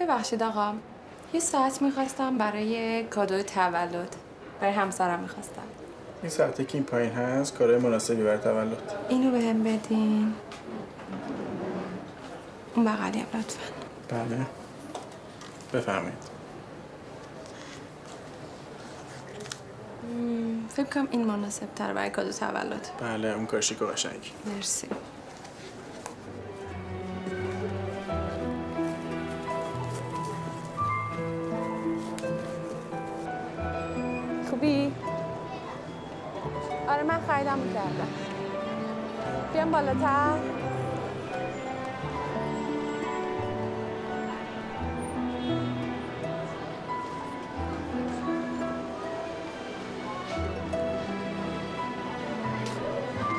ببخشید آقا، یه ساعت میخواستم برای کادوی تولد، برای همسرم میخواستم. این ساعته که این پایین هست کارای مناسبی برای تولد. اینو به هم بدین. اون بغلی هم لطفا. بله بفرمایید. فکر کنم این مناسب تر برای کادو تولد. بله اون کاشیک و قشنگ. مرسی. خوبی؟ آره من خریدم کردم. بیام بالاتر.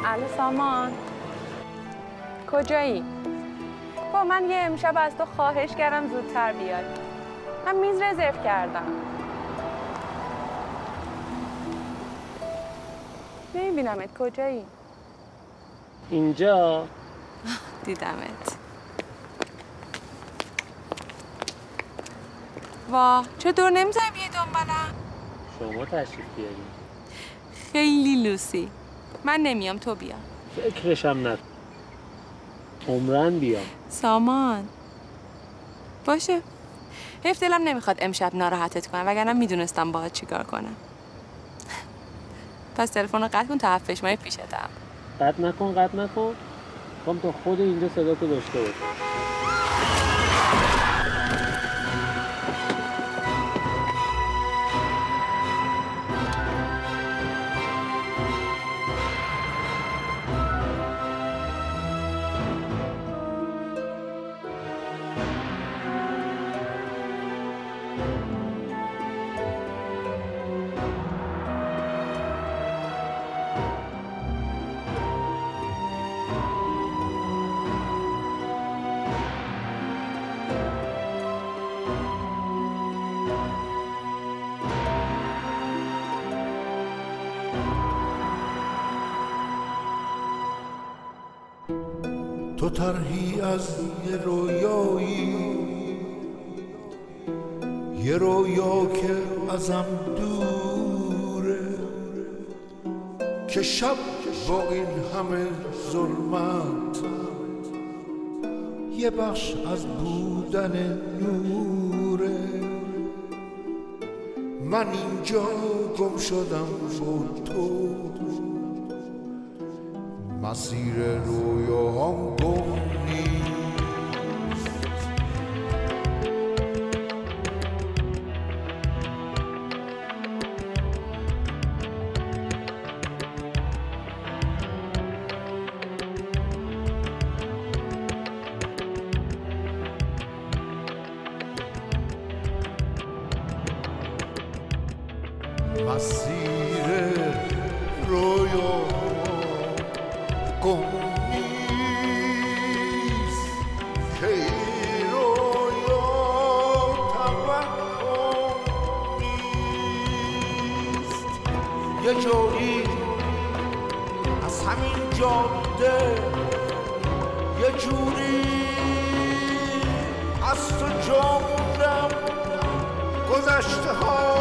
الو سامان کجایی؟ با من یه امشب از تو خواهش کردم زودتر بیای. من میز رزرو کردم. نمیبینمت کجایی؟ اینجا. دیدمت. واه چه دور نمیزنی بیای دنبالم؟ شما تشریف بیاری. خیلی لوسی. من نمیام تو بیا. فکرشم نکن. عمرن بیام. سامان. باشه. حیف دلم نمیخواد امشب ناراحتت کنم وگرنه میدونستم باهات چیکار کنم. پس تلفن رو قطع کن تا 7 ماه پیشتم. قطع نکن. میخوام تو خود اینجا صدا تو داشته باش. تو طرحی از یه رویایی، یه رویا که ازم دوره، که شب با این همه ظلمت یه بخش از بودن نوره. من اینجا گم شدم با تو، مسیر رویاهام گم نیست. مسیر رویا گم نیست، خیر رویا توهم نیست. یه جوری از همین جاده، یه جوری از تو جاموندم، گذشته ها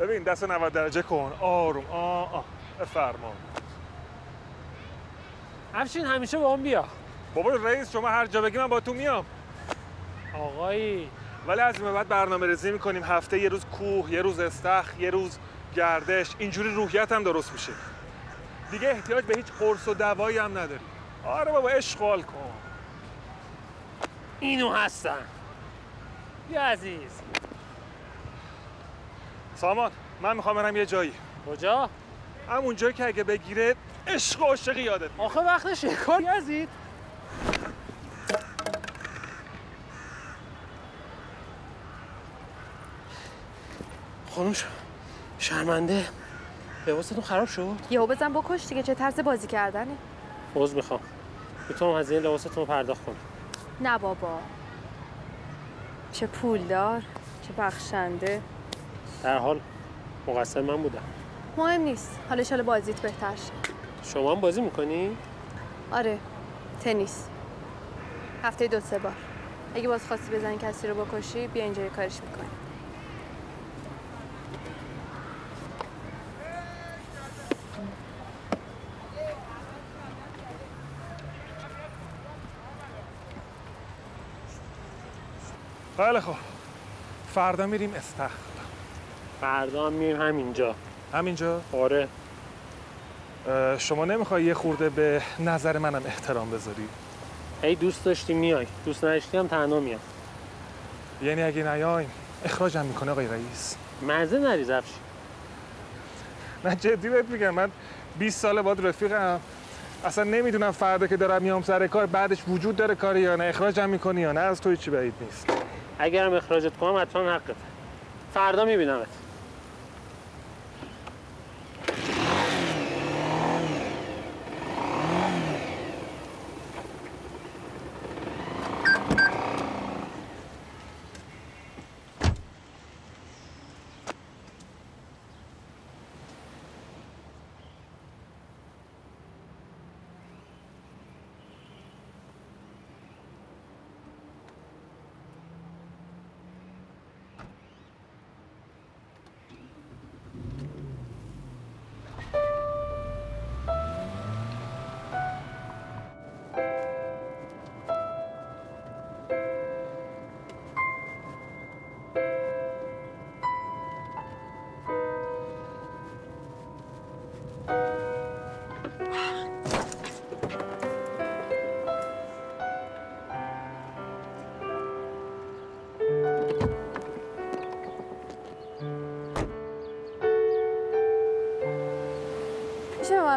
ببین دست 90 درجه کن، آروم. بفرما افشین، همیشه با هم بیا. بابا رئیس شما هر جا بگی من با تو میام آقایی. ولی از این بعد برنامه‌ریزی می‌کنیم، هفته یه روز کوه، یه روز استخر، یه روز گردش. اینجوری روحیت هم درست میشه دیگه، احتیاج به هیچ قرص و دوایی هم نداری. آره بابا اشغال کن. اینو هستن بیا عزیز. سامان من میخوام برم یه جایی. کجا؟ همون جایی که اگه بگیره عشق و عاشقی یادت میاد. آخه وقتش کاری عزیز. خانم شرمنده، لباستون خراب شد. یهو بزن بکش دیگه، چه طرز بازی کردنه. عذر میخوام. میتونم هزینه لباستون رو پرداخت کنم. نه بابا، چه پولدار، چه بخشنده. در حال مقصر من بودم. مهم نیست، حالا شال بازیت بهتر شد. شما هم بازی میکنی؟ آره، تنیس. هفته 2-3 بار. اگه باز خواستی بزنی کسی رو بکشی، بیا اینجا یه کارش میکنی. خیلی خوب، فردا میریم استخر. فردا هم میریم همینجا. همینجا؟ آره. شما نمیخوای یه خورده به نظر منم احترام بذاری؟ ای دوست داشتی میای، دوست نداشتی هم تنها میام. یعنی اگه نیایم اخراجم میکنه آقای رئیس. مزه نریز افشین. من جدی بهت میگم، من 20 ساله باهات رفیقم. اصلا نمیدونم فردا که دارم میام سر کار بعدش وجود داره کاری یا نه، اخراجم میکنی یا نه، از تو هیچی بعید نیست. اگرم اخراجت کنم حتما حقته. فردا میبینمت.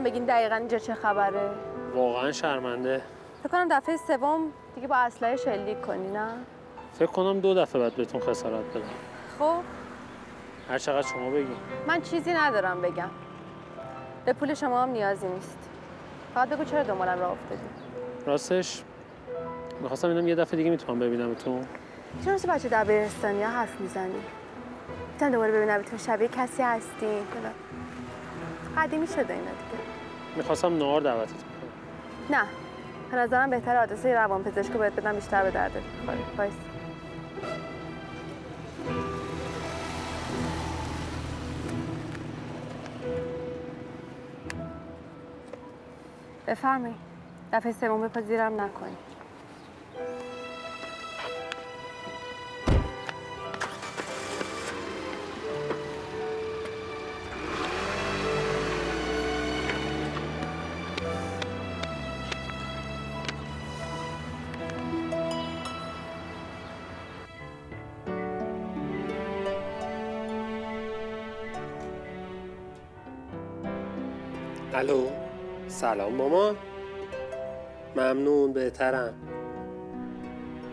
بگین دقیقاً اینجا چه خبره؟ واقعاً شرمنده. فکر کنم دفعه سوم دیگه با اسلحه شلیک کنی، نه؟ فکر کنم 2 دفعه بعد بهتون خسارت بدم. خب هر چقدر شما بگین. من چیزی ندارم بگم. به پول شما هم نیازی نیست. فقط بگو چرا دنبالم راه افتادی؟ راستش می‌خواستم ببینم یه دفعه دیگه میتونم ببینمتون. چرا تو بچه دبیرستانیا حرف میزنی؟ میتونم دوباره ببینم تو شبیه کسی هستی؟ قدیمی شده اینا دیگه. میخواستم نهار دعوتت کنم. نه. به نظرم بهتره آدرس روانپزشک رو بهت بدم، بیشتر به دردت بخوره. وایس. بفرمایید. دفعه سوم بپذیرم نکنید. الو، سلام مامان. ممنون، بهترم.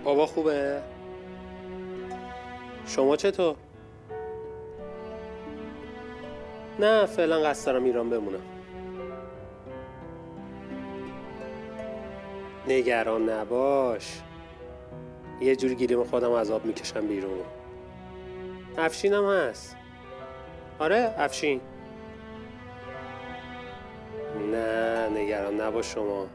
بابا خوبه؟ شما چطور؟ نه فعلا قصد دارم ایران بمونم. نگران نباش، یه جوری گیریم خودم از آب میکشم بیرون. افشینم هست. آره افشین. نه نگران نباش شما،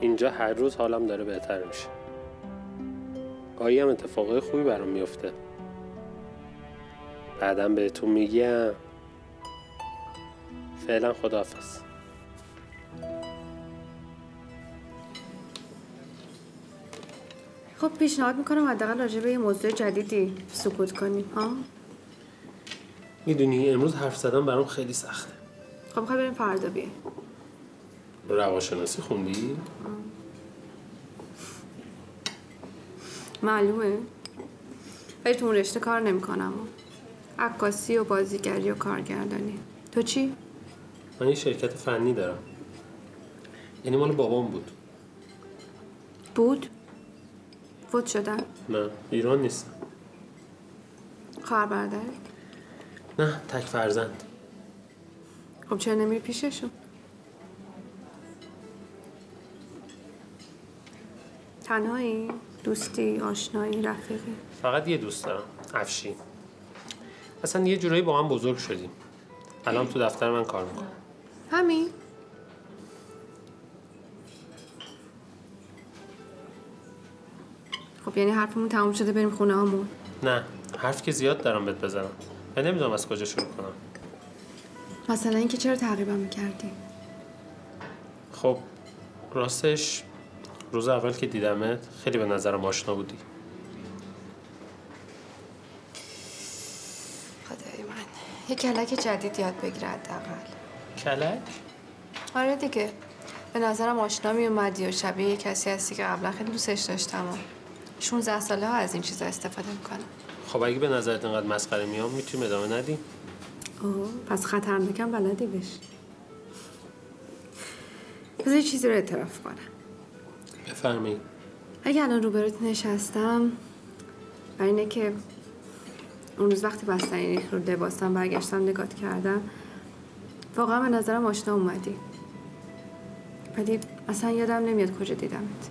اینجا هر روز حالم داره بهتر میشه. گاهی هم اتفاقای خوبی برام میفته، بعدم بهتون میگم. فعلا خداحافظ. خب پیشنهاد میکنم حداقل راجع به یه موضوع جدیدی سکوت کنیم. ها میدونی امروز حرف زدن برام خیلی سخته. خب میخوای بریم فردا بیای. روانشناسی خوندی؟ معلومه. ولی تو اون رشته کار نمیکنم. عکاسی و بازیگری و کارگردانی. تو چی؟ من یه شرکت فنی دارم. یعنی مال بابام بود. بود؟ فوت شدن؟ نه، ایران نیستم. خواهر برادرت؟ نه، تک فرزند. خب چرا نمیری پیششون؟ تنهایی؟ دوستی، آشنایی، رفیقی؟ فقط یه دوست دارم، افشین. اصلا یه جورایی با هم بزرگ شدیم. الان تو دفتر من کار میکنم. همین؟ خب یعنی حرفمون تموم شده بریم خونه همون؟ نه، حرف که زیاد دارم بهت بزنم. من نمیدونم از کجا شروع کنم. مثلا اینکه چرا تعقیبم میکردی؟ خب راستش روز اول که دیدمت خیلی به نظرم آشنا بودی. خدای من، یه کلک جدید یاد بگیر حداقل. کلک؟ آره دیگه، به نظرم آشنا میومدی و شبیه یه کسی هستی که قبلا خیلی دوستش داشتم. 16 ساله ها از این چیزا استفاده میکنم. خب اگه به نظرت اینقدر مسخره میام میتونیم ادامه ندیم؟ اوه، پس خطرناک هم بلدی بشی. بذار یه چیزی رو اعتراف کنم. بفرمایید. اگه الان روبروت نشستم برای اینه که اون روز وقتی بستنی رو لباسم برگشتم نگات کردم، واقعا به نظرم آشنا اومدی. ولی اصلا یادم نمیاد کجا دیدمت.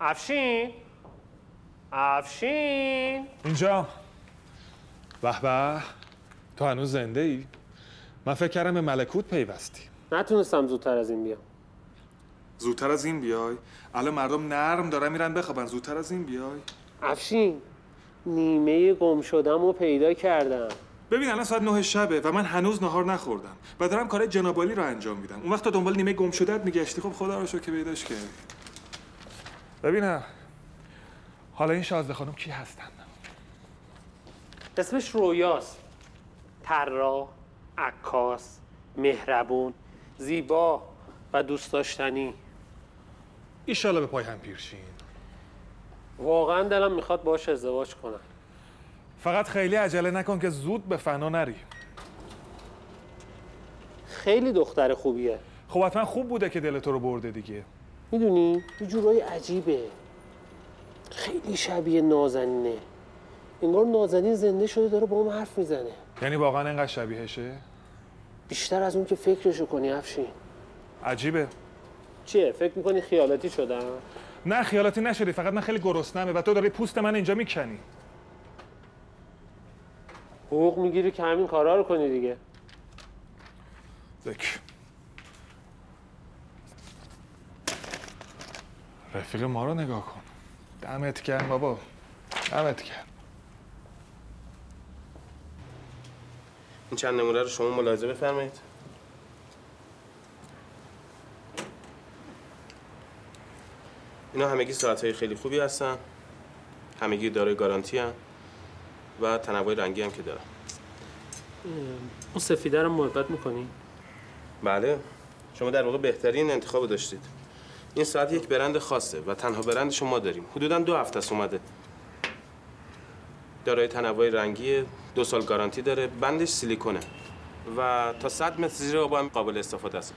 افشین، افشین اینجا. به به، تو هنوز زنده ای؟ من فکر کردم به ملکوت پیوستی. نتونستم زودتر از این بیام. زودتر از این بیای؟ الان مردم نرم دارن میرن بخوابن. زودتر از این بیای؟ افشین، نیمه گم شدم و پیدا کردم. ببین الان ساعت 9 شبه و من هنوز نهار نخوردم و دارم کارهای جنابالی رو انجام میدم. اون وقت تو دنبال نیمه گم شدت میگشتی. خب خدا رو شکر که پیداش کردی. ببینم حالا این شازده خانم کی هستن؟ اسمش رویاست. طراح، عکاس، مهربون، زیبا و دوست داشتنی. ایشالا به پای هم پیرشین. واقعا دلم میخواد باهاش ازدواج کنم. فقط خیلی عجله نکن که زود به فنا نری. خیلی دختر خوبیه. خب حتما خوب بوده که دل تو رو برده دیگه. میدونی یه جورای عجیبه، خیلی شبیه نازنینه. انگار نازنین زنده شده داره با هم حرف میزنه. یعنی واقعا اینقدر شبیهشه؟ بیشتر از اون که فکرشو کنی افشین. عجیبه. چیه فکر میکنی خیالاتی شدم؟ نه خیالاتی نشدی، فقط من خیلی گرسنمه و تو داری پوست من اینجا میکنی. حقوق میگیری که همین کارا رو کنی دیگه. دک رفیق ما رو نگاه کن. دمت گرم بابا، دمت گرم. این چند نمونه رو شما ملاحظه بفرمایید. اینا همگی ساعت‌های خیلی خوبی هستن، همگی دارای گارانتی هستن و تنوع رنگی هم که دارن. اون سفیده رو محبت می‌کنی؟ بله، شما در واقع بهترین انتخاب داشتید. این ساعت یک برند خاصه و تنها برندش ما داریم. حدوداً 2 هفته است اومده. دارای تنوع رنگی، 2 سال گارانتی داره، بندش سیلیکونه و تا 100 متر زیر آب هم قابل استفاده است.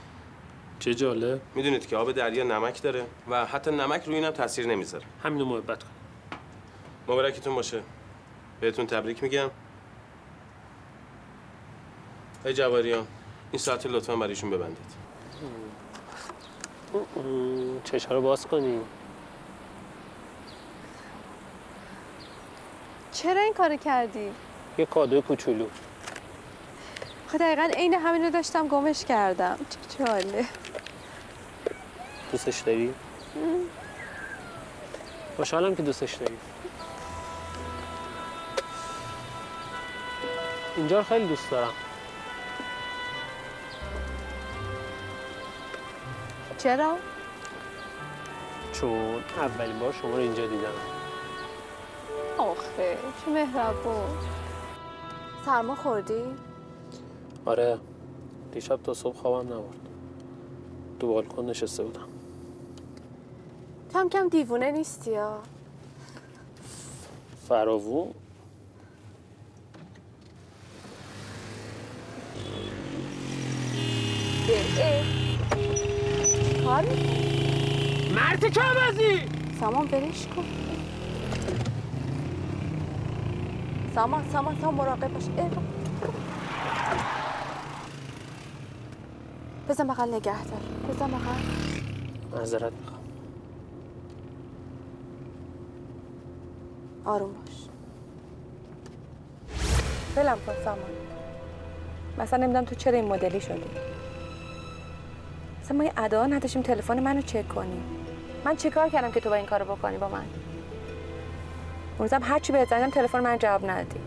چه جالب. میدونید که آب دریا نمک داره و حتی نمک روی اینم تاثیر نمیذاره. همینو محبت کن. مبارکتون باشه. بهتون تبریک میگم. ای جواریان، این ساعت لطفاً برایشون ببندید. چشم رو باز کنی. چرا این کارو کردی؟ یه کادوی کوچولو. دقیقا عین همین رو داشتم گمش کردم. چاله دوستش داری؟ خوشحالم که دوستش داری. اینجا خیلی دوست دارم. چرا؟ چون اولین بار شما رو اینجا دیدم. آخه چه مهربون. سرما خوردی؟ آره دیشب تا صبح خوابم نبرد. تو بالکن نشسته بودم. کم کم دیوونه نیستی ها. فراوون؟ کار میکنی؟ مرد کبازی! سامان برش کن. سامان مراقب باش. بزن بقل نگه دار. بزن بقل. معذرت میخوام. آروم باش. بلم کن سامان. مثلا نمیدونم تو چرا این مدلی شدی. مثلا ما یه ادا نداشتیم تلفن منو چک کنی. من چیکار کردم که تو با این کارو بکنی با من؟ اونم هر چی بهت زدم تلفن من جواب ندادی.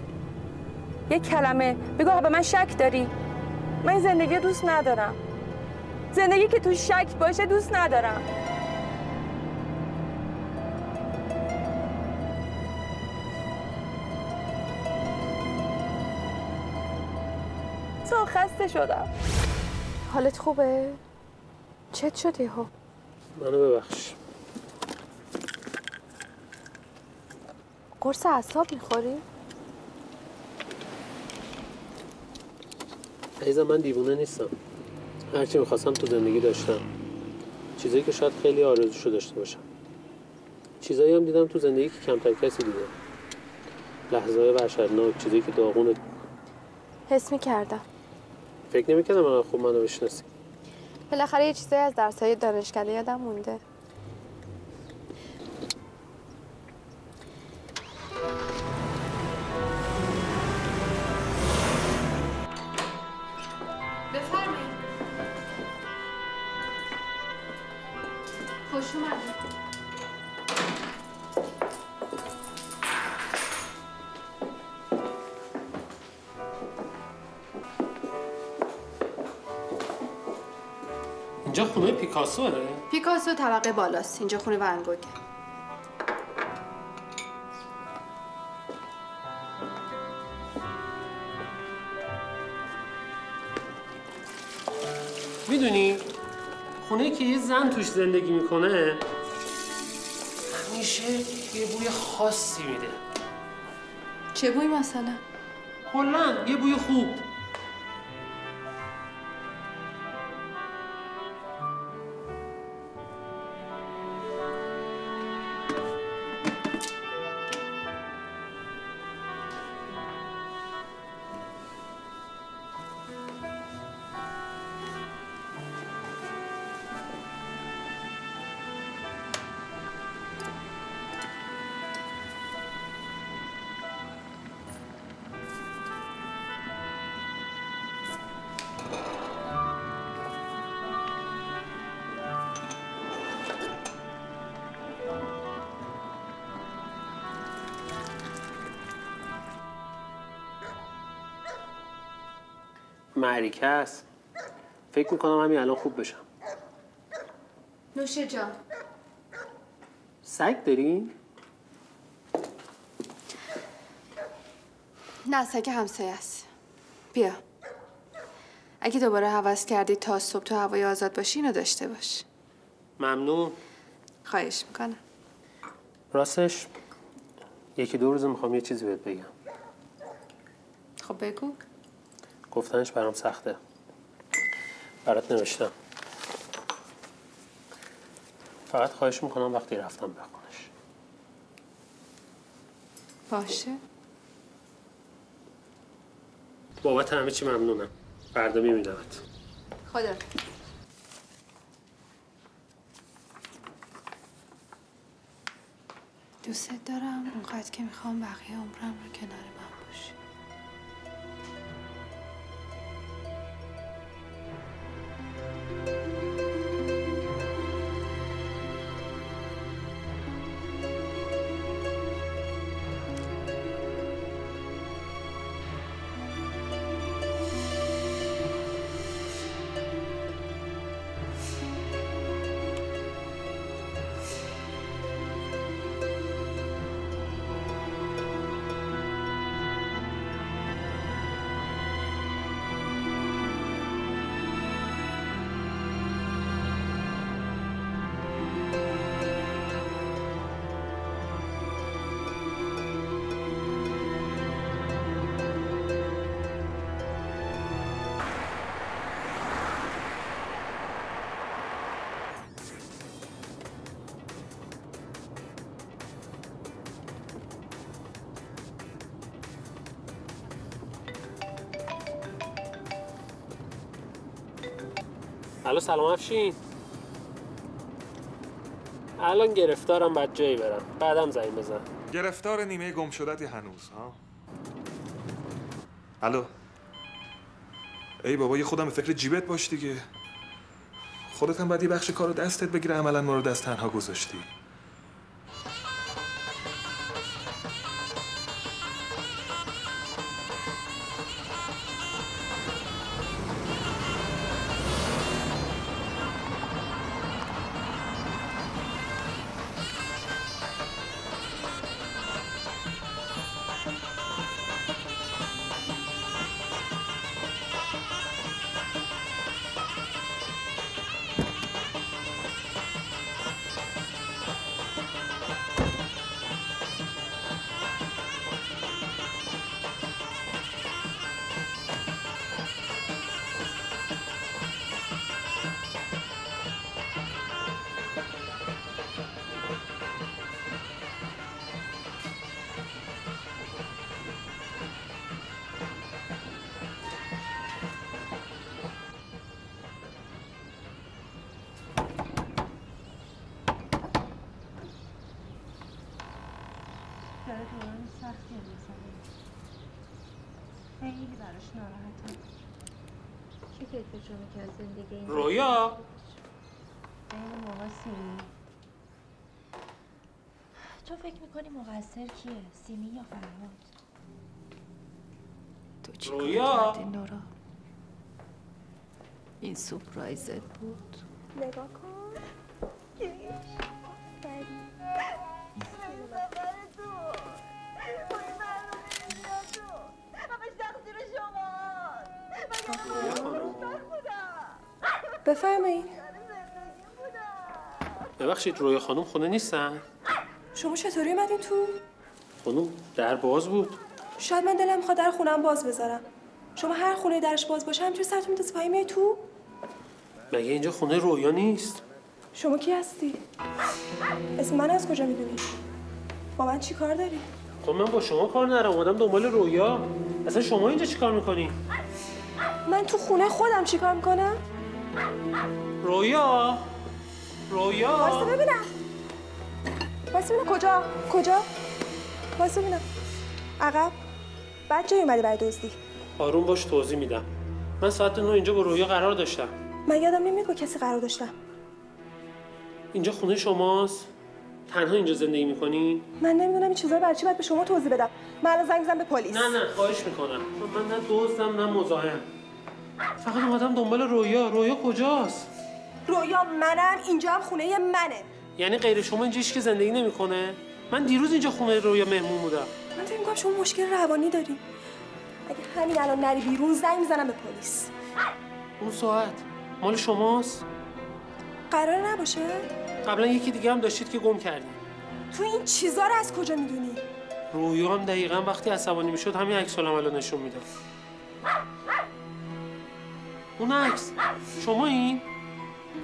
یه کلمه بگو آقا به من شک داری؟ من زندگی دوست ندارم. زندگی که تو شک باشه دوست ندارم. تو خسته شدم. حالت خوبه؟ چت شدی ها؟ منو ببخش. قرص اعصاب میخوری؟ عزیزم من دیوونه نیستم. هرچی میخواستم تو زندگی داشتم. چیزایی که شاید خیلی آرزوشو داشته باشم. چیزایی هم دیدم تو زندگی که کمتر کسی دیده. لحظه‌های وحشتناک، چیزایی که داغونه. حس می‌کردم. فکر نمی‌کردم من خوب منو بشناسی. بالاخره یه چیزایی از درس‌های دانشکده یادم مونده. اینجا خونه پیکاسوه؟ پیکاسو طبقه بالاست. اینجا خونه ون گوگه. میدونی خونه که یه زن توش زندگی میکنه همیشه یه بوی خاصی میده. چه بوی مثلا؟ کلاً یه بوی خوب. معرکه است. فکر میکنم همین الان خوب بشم. نوشه جان. سگ داری؟ نه سگ همسایه است. بیا. اگه دوباره هوس کردی تا صبح تو هوای آزاد باشی اینو داشته باش. ممنون. خواهش میکنم. راستش یکی دو روز میخوام یه چیزی بهت بگم. خب بگو. گفتنش برام سخته. برات نوشتم. فقط خواهش میکنم وقتی رفتم بخونش. باشه. بابت همه چی ممنونم. فردا میبینمت. خدا. دوست دارم اونقدر که میخوام بقیه عمرم رو کنار من باشی. الو سلام افشین. الان گرفتارم بعد جایی برم. بعدم زنگ بزن. گرفتار نیمه گم شدتی هنوز ها؟ الو. ای بابا یه خودم به فکر جیبت باش دیگه. خودت هم باید یه بخش کارو دستت بگیره، عملاً ما رو دست تنها گذاشتی. رویا تو فکر میکنی مقصر کیه؟ سیمی یا فرهاد؟ تو چی کار کردی نورا؟ این سورپرایزت بود؟ نگاه کن بفرمایید. ببخشید رویا خانم خونه نیستن؟ شما چطوری اومدین تو؟ خانم در باز بود. شاید من دلم می‌خواد در خونم باز بذارم. شما هر خونه درش باز باشه همینجوری سرتون میندازی پایین میای تو؟ مگه اینجا خونه رویا نیست؟ شما کی هستی؟ اسم من از کجا میدونی؟ با من چی کار داری؟ خب من با شما کار ندارم، اومدم دنبال رویا. اصلا شما اینجا چیکار می‌کنی؟ من تو خونه خودم چیکار می‌کنم؟ رویا رویا واسه ببینم واسه ببینم کجا واسه ببینم عقب بعد جایی اومده برای دزدی. آروم باش توضیح میدم. من ساعت 9 اینجا با رویا قرار داشتم. من یادم نمیاد با کسی قرار داشتم. اینجا خونه شماست؟ تنها اینجا زندگی میکنی؟ من نمیدونم این چیزا رو برای چی باید به شما توضیح بدم. من الان زنگ میزنم به پلیس. نه خواهش میکنم. من نه دزدم نه مزاحم. فقط اومدم دنبال رویا. رویا کجاست؟ رویا منم، اینجا هم خونه منه. یعنی غیر شما اینجا هیچ کی زندگی نمیکنه؟ من دیروز اینجا خونه رویا مهمون بودم. من فکر می‌کنم شما مشکل روانی داری. اگه همین الان نری بیرون زنگ میزنم به پلیس. اون ساعت مال شماست؟ قرار نباشه؟ قبلا یکی دیگه هم داشتید که گم کردید. تو این چیزا رو از کجا میدونی؟ رویا هم دقیقاً وقتی عصبانی میشد همین عکسالعملو نشون میداد. اون عکس شما این؟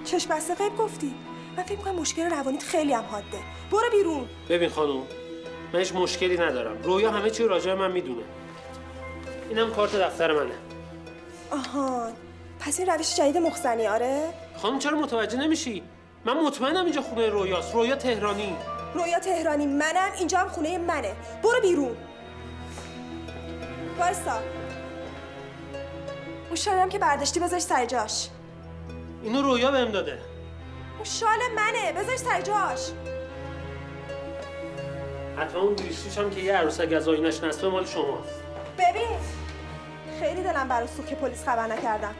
چشم بسته غیب گفتی. من فکر می‌کنم مشکل روانیت خیلی هم حاده. برو بیرون. ببین خانم من هیچ مشکلی ندارم. رویا همه چی راجع به من میدونه. اینم کارت دفتر منه. آها پس این روش جدید مخزنی آره؟ خانم چرا متوجه نمیشی؟ من مطمئنم اینجا خونه رویاست. رویا تهرانی. رویا تهرانی منم، اینجا هم خونه منه. برو بیرون. وایسا. اون شالم که برداشتی بذارش سر جاش. اینو رویا بهم داده. اون شال منه، بذارش سر جاش. حتما اون گریشتیش هم که یه عروسک از آینش نصفه مال شماست. ببین خیلی دلم برا سوخت که پلیس خبر نکردم.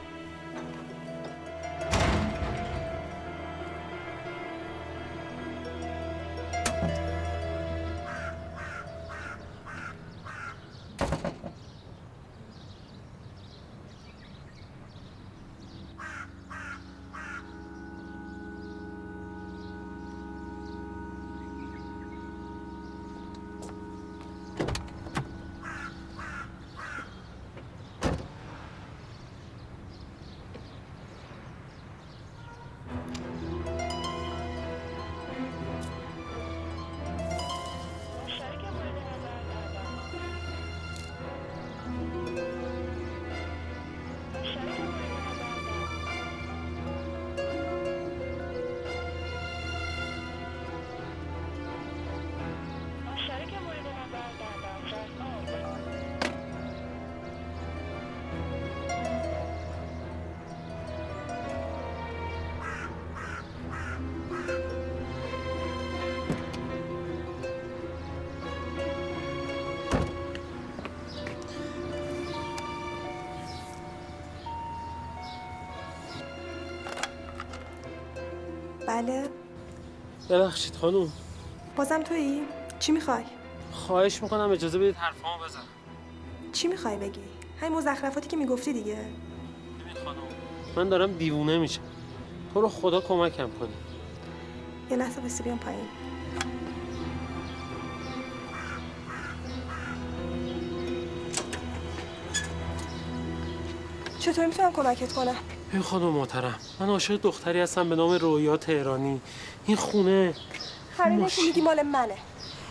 بله. ببخشید خانوم. بازم تویی؟ چی میخوای؟ خواهش میکنم اجازه بدید حرفامو بزنم. چی میخوای بگی؟ همین مزخرفاتی که میگفتی دیگه. ببین خانوم، من دارم دیوونه میشم. تو رو خدا کمکم کنی. یه لحظه بسی بیام پایین. چطور میتونم کمکت کنم؟ این خانم محترم، من عاشق دختری هستم به نام رویا تهرانی. این خونه هرینه که میگی مال منه.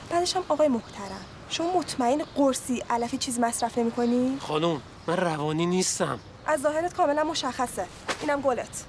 بعدش هم آقای محترم، شما مطمئن قرصی علفی چیز مصرف نمی کنی؟ خانم من روانی نیستم. از ظاهرت کاملا مشخصه. اینم گلت.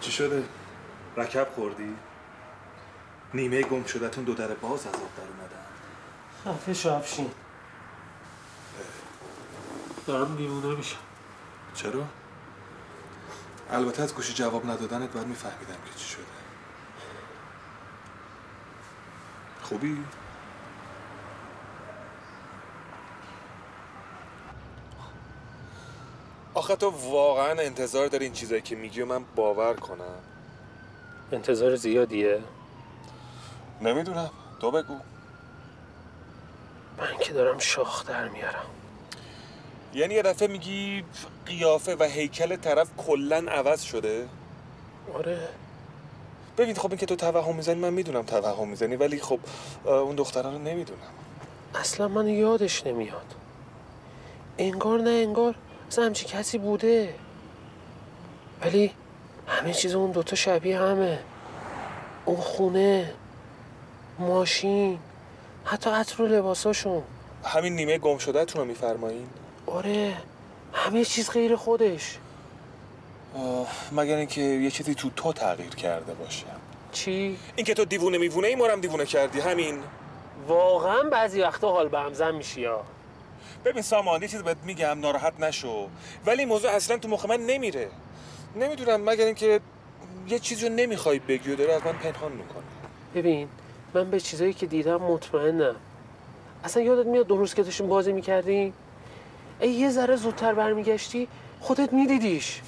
چی شده؟ رکب خوردی؟ نیمه گم شدتون دو در باز از آب در اومدن. خفه شو افشین. دارم دیوونه میشم. چرا؟ البته از گوشی جواب ندادنت باید میفهمیدم که چی شده. خوبی؟ آخه تو واقعا انتظار داری این چیزایی که میگی و من باور کنم؟ انتظار زیادیه؟ نمیدونم، تو بگو. من که دارم شاخ در میارم. یعنی یه دفعه میگی قیافه و هیکل طرف کلن عوض شده؟ آره. ببین خب این که تو توهم میزنی، من میدونم توهم میزنی، ولی خب اون دختره رو نمیدونم. اصلا من یادش نمیاد. انگار نه انگار اصلا همچی کسی بوده، ولی همه چیز اون دوتا شبیه همه. اون خونه، ماشین، حتی عطر و لباساشون. همین نیمه گم شده‌تون رو میفرمایین؟ آره، همه چیز غیر خودش. مگر اینکه یه چیزی تو تغییر کرده باشه. چی؟ اینکه تو دیوونه میوونه ای ما رو هم دیوونه کردی. همین. واقعا بعضی وقتا حال به هم زن میشی ها. ببین سامان، یه چیز بهت میگم، ناراحت نشو، ولی موضوع اصلا تو مخ من نمیره. نمیدونم، مگر اینکه یه چیزی رو نمیخوای بگی و داره از من پنهان میکنه. ببین من به چیزایی که دیدم مطمئنم. اصلا یادت میاد دو روز که داشتیم بازی میکردیم؟ ای یه ذره زودتر برمیگشتی خودت میدیدیش.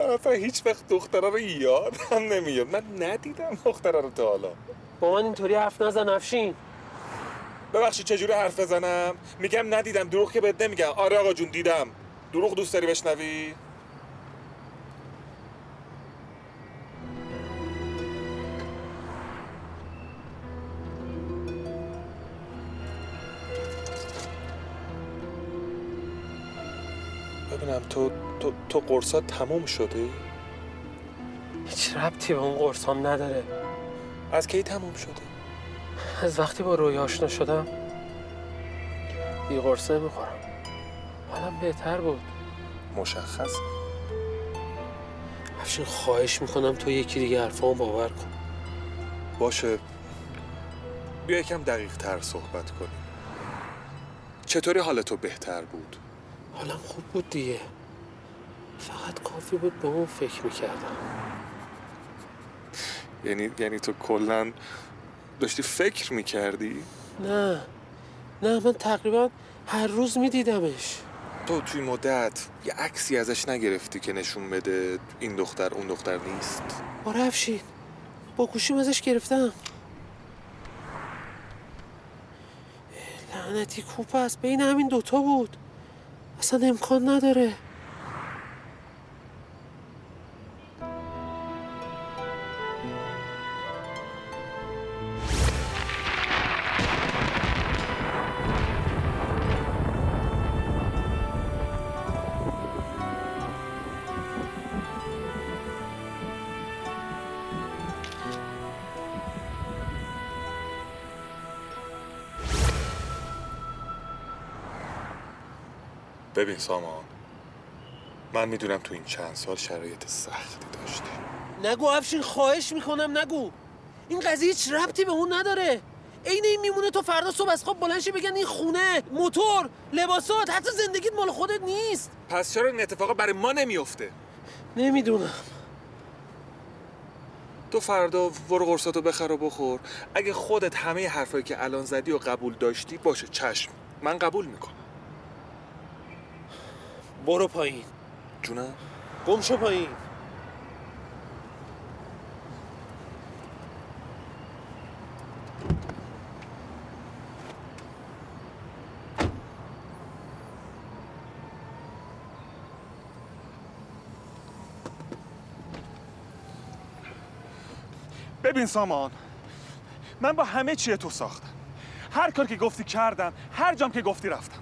من اصلا هیچ وقت دختره رو یادم نمیاد. من ندیدم دختره رو تا حالا. با من اینطوری حرف نزن افشین. ببخشید چجوری حرف بزنم؟ میگم ندیدم، دروغ که بهت نمیگم. آره آقا جون دیدم. دروغ دوست داری بشنوی؟ ببینم تو قرصا تموم شده؟ هیچ ربطی به اون قرصام نداره. از کی تموم شده؟ از وقتی با رویا آشنا شدم بی قرصه میخورم. حالم بهتر بود. مشخص. افشین خواهش میکنم تو یکی دیگه حرفامو باور کن. باشه. بیا یکم دقیق تر صحبت کنیم. چطوری حال تو بهتر بود؟ حالم خوب بود دیگه. فقط کافی بود به اون فکر میکردم. یعنی تو کلن داشتی فکر میکردی؟ نه من تقریبا هر روز میدیدمش. تو توی مدت یه عکسی ازش نگرفتی که نشون بده این دختر اون دختر نیست؟ آره افشین، با گوشیم ازش گرفتم. لعنتی کوپه است، بین همین دوتا بود. اصلا امکان نداره. ببین سامان، من میدونم تو این چند سال شرایط سختی داشتی. نگو افشین، خواهش میکنم نگو. این قضیه هیچ ربطی به اون نداره. عین این میمونه تو فردا صبح از خواب بلند شی بگن این خونه، موتور، لباسات، حتی زندگیت مال خودت نیست. پس چرا این اتفاقا برای ما نمیفته؟ نمیدونم. تو فردا برو قرصاتو بخر و بخور. اگه خودت همه حرفایی که الان زدی و قبول داشتی، باشه چشم، من قبول میکنم. برو پایین. جونم؟ گم شو پایین. ببین سامان، من با همه چیه تو ساختم. هر کار که گفتی کردم، هر جام که گفتی رفتم.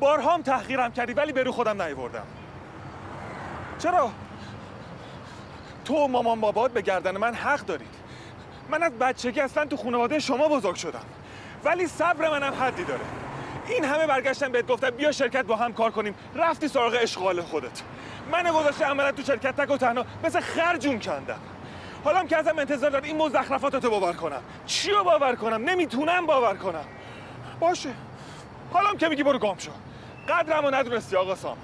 بارها هم تحقیرم کردی ولی به رو خودم نیاوردم. چرا؟ تو و مامان بابات به گردن من حق دارید. من از بچگی اصلا تو خانواده شما بزرگ شدم، ولی صبر منم حدی داره. این همه برگشتن بهت گفتم بیا شرکت با هم کار کنیم، رفتی سراغ اشغال خودت. من گذاشته عملا تو شرکت تک و تنها مثل خرجون کندم. حالا که ازم انتظار داری این مزخرفاتتو باور کنم. چیو باور کنم؟ نمیتونم باور کنم. باشه. حالا که میگی برو گم شو. قدرمو ندونستی آقا سامان.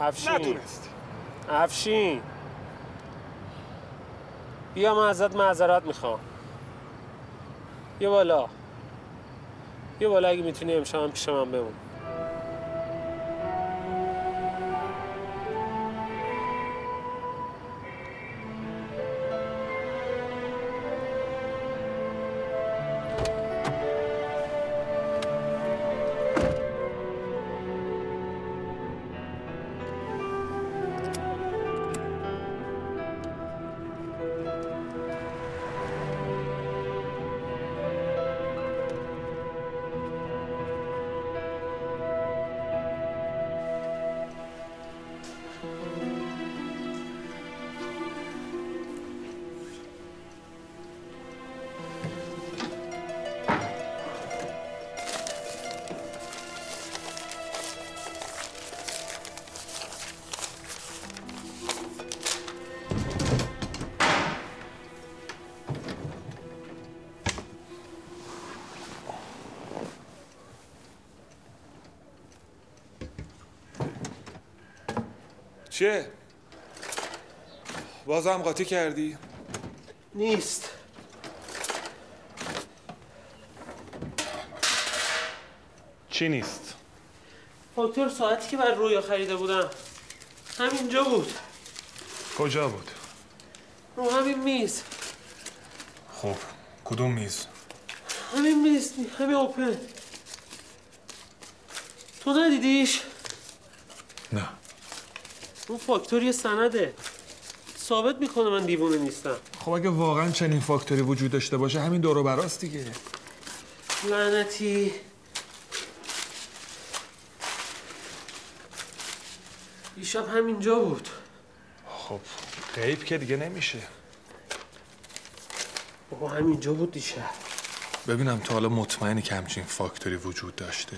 افشین. ندونستی. افشین. بیا من ازت معذرت میخوام. بیا بالا. بیا بالا اگه میتونی امشب هم پیش من بمون. چه؟ بازم قاطی کردی؟ نیست. چی نیست؟ فاکتور ساعتی که بر رویا خریده بودم همینجا بود. کجا بود؟ رو همین میز. خب کدوم میز؟ همین میز، همین اوپن. تو ندیدیش؟ نه. اون فاکتوری سنده ثابت میکنه من دیوونه نیستم. خب اگه واقعا چنین فاکتوری وجود داشته باشه همین دور و براست دیگه. لعنتی، دیشب همینجا بود. خب غیب که دیگه نمیشه. بابا همینجا بود دیشب. ببینم تا حالا مطمئنی که همچین فاکتوری وجود داشته؟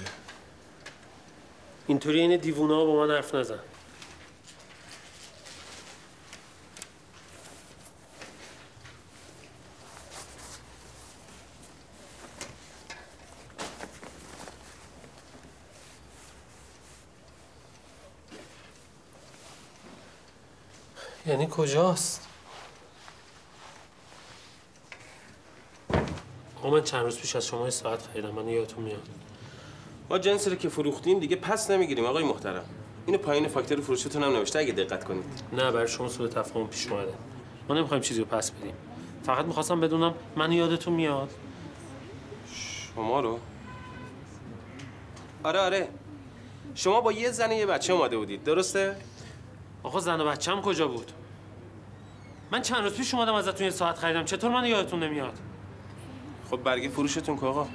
اینطوری این دیوونه ها با من حرف نزن. یعنی کجاست؟ آقا من چند روز پیش از شما یه ساعت خریدم، من یادتون میاد. ما جنسی رو که فروختیم دیگه پس نمیگیریم آقای محترم. اینو پایین فاکتور فروشتون هم نوشته اگه دقت کنید. نه برای شما سوء تفاهم پیش اومده. ما نمیخوایم چیزی رو پس بدیم. فقط میخواستم بدونم من یادتون میاد. شما رو؟ آره آره. شما با یه زن یه بچه اومده بودید، درسته؟ آقا زن و بچه‌م کجا بود؟ من چند روز پیش اومدم ازتون یه ساعت خریدم، چطور من یادتون نمیاد؟ خب برگه فروشتون که آقا.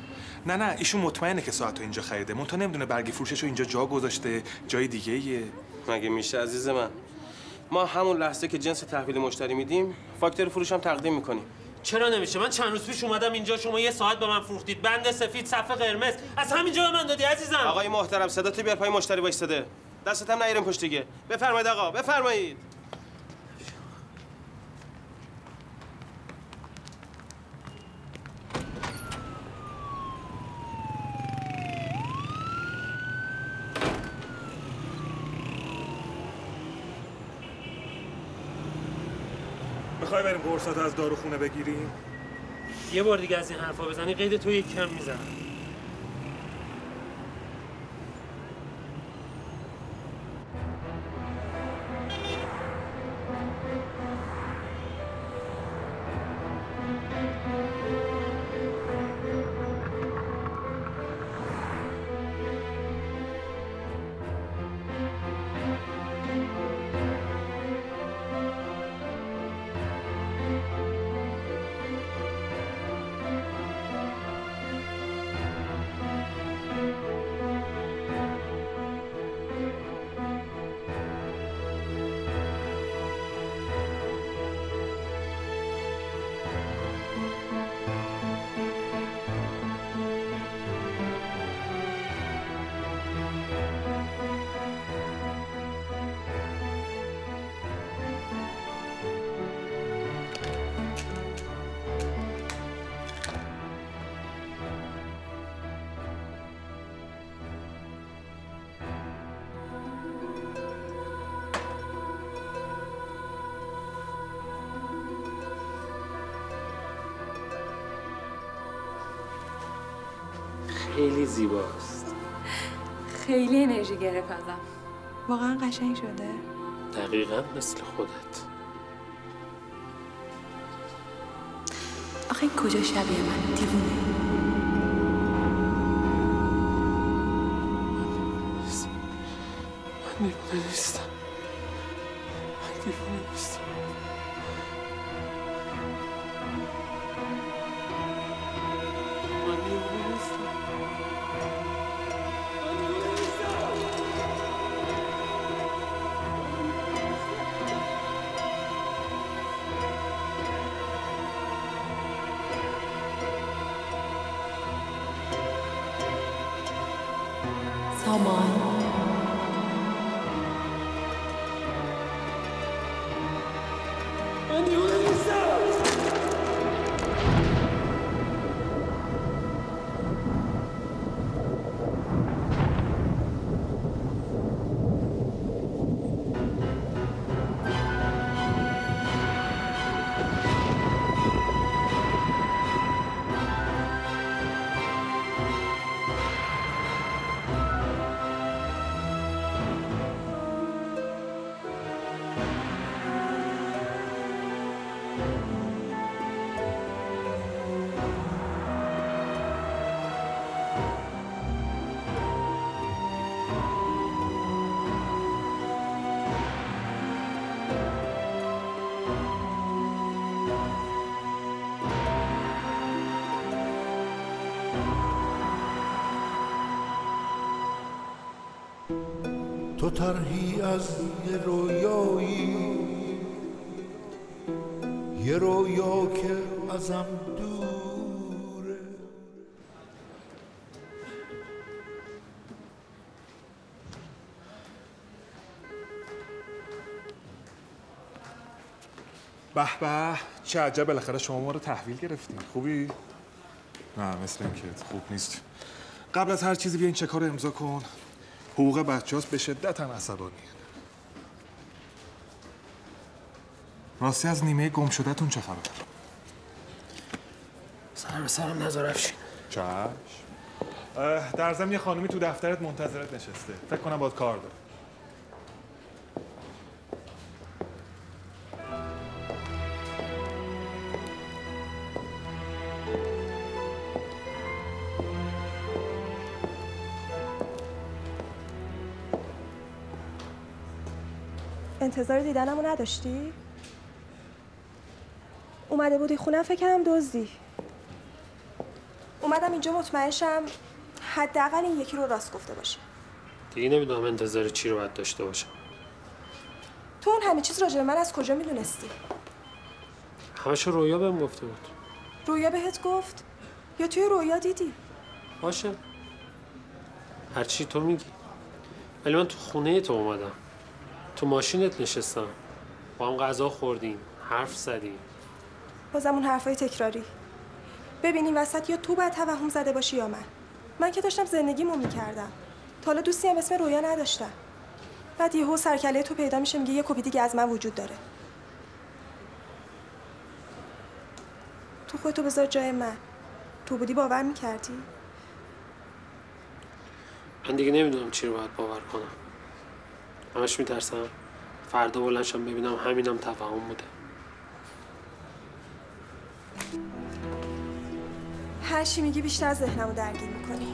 نه نه، ایشون مطمئنه که ساعتو اینجا خریده، منتها نمیدونه برگه فروششو اینجا جا گذاشته، جای دیگه ایه. مگه میشه عزیز من؟ ما همون لحظه که جنس تحویل مشتری میدیم، فاکتور فروش هم تقدیم میکنیم. چرا نمیشه؟ من چند روز پیش اومدم اینجا، شما یه ساعت به من فروختید، بند سفید صفحه قرمز، از همینجا به من دادی عزیزم. آقای محترم صداتو بیار پایین، مشتری وایساده، دستت هم نگیرم پشت دیگه. بفرمایید آقا، بفرمایید. میخوای بریم قرصات از داروخونه بگیریم؟ یه بار دیگه از این حرفا بزنی قید تو یک کم میزنم. خیلی زیباست. خیلی انرژی گرفت ازم. واقعا قشنگ شده. دقیقا مثل خودت. آخه کجا شبیه من دیوونه. من دیوونه نیستم. من دیوونه نیستم. سامان من دیوانه نیستم. تو طرحی از یه رویایی، یه رویا که ازم دوره. به به، چه عجب، بالاخره شما ما رو تحویل گرفتین. خوبی؟ نه مثل اینکه خوب نیست. قبل از هر چیزی بیا این چکار رو امضا کن. حقوق بچه هاست به شدت هم عصبانی. راستی از نیمه گم شده تون چه خبر؟ سر به سرم نذار افشین. چشم. در ضمن یه خانومی تو دفترت منتظرت نشسته. فکر کنم باید کار داره. انتظار دیدنمو نداشتی؟ اومده بودی خونم فکر کردم دزدی. اومدم اینجا مطمئن شم حداقل این یکی رو راست گفته باشه. دیگه نمیدونم انتظار چی رو باید داشته باشم. تو اون همه چیز راجع به من از کجا میدونستی؟ همشو رویا بهم گفته بود. رویا بهت گفت یا توی رویا دیدی؟ باشه هرچی تو میگی، ولی من تو خونه تو اومدم، تو ماشینت نشستم، با هم غذا خوردیم، حرف زدیم. بازم اون حرفای تکراری. ببینیم وسط یا تو باید توهم زده باشی یا من که داشتم زندگیمو میکردم. تا حالا دوستی هم اسم رویا نداشتم. بعد یهو سرکله تو پیدا میشه میگه یه کپی دیگه از من وجود داره. تو خودتو بذار جای من. تو بودی باور میکردی؟ من دیگه نمیدونم چی رو باید باور کنم. همش میترسم فردا بلندشم ببینم همینم توهم بوده. هر چی میگی بیشتر ذهنمو درگیر میکنی.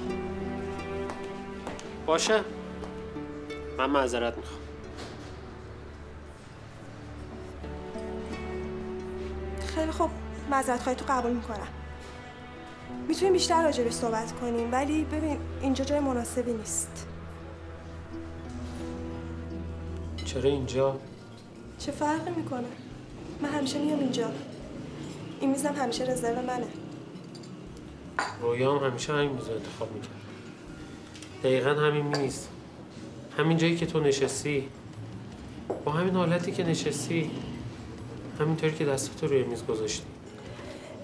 باشه من معذرت میخوام. خیلی خوب معذرت خواهی تو قبول میکنم. میتونیم بیشتر راجبش صحبت کنیم، ولی ببین اینجا جای مناسبی نیست. چرا اینجا؟ چه فرقی میکنه؟ من همیشه میام اینجا. این میزم همیشه رزرو منه. رویا هم همیشه همین میز رو انتخاب میکرد. دقیقا همین میز، همین جایی که تو نشستی، با همین حالتی که نشستی، همینطوری که دستاتو روی میز گذاشتی.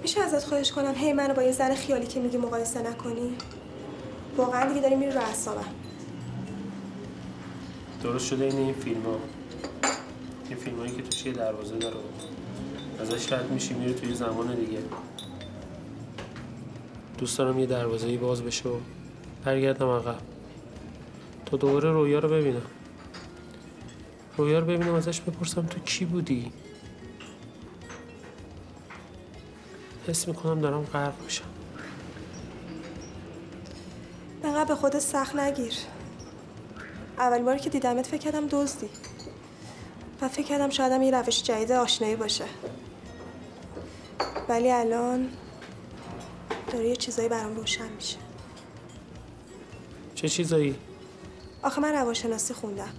میشه ازت خواهش کنم هی منو با یه زن خیالی که میگی مقایسه نکنی؟ واقعا دیگه داری میری رو اعصابم. درست شده این فیلم‌ها، این فیلم‌هایی که توش یه دروازه داره ازش رد میشی میری توی زمان دیگه. دوست دارم یه دروازه‌ای باز بشه و برگردم عقب تا دوباره رویا رو ببینم. رویا رو ببینم ازش بپرسم تو کی بودی؟ حس میکنم دارم غرق میشم. انقدر به خودت سخت نگیر. اولین باری که دیدمت فکر کردم دزدی. و فکر کردم شایدم یه روش جدید آشنایی باشه. ولی الان داره یه چیزایی برام روشن میشه. چه چیزایی؟ آخه من روانشناسی خوندم.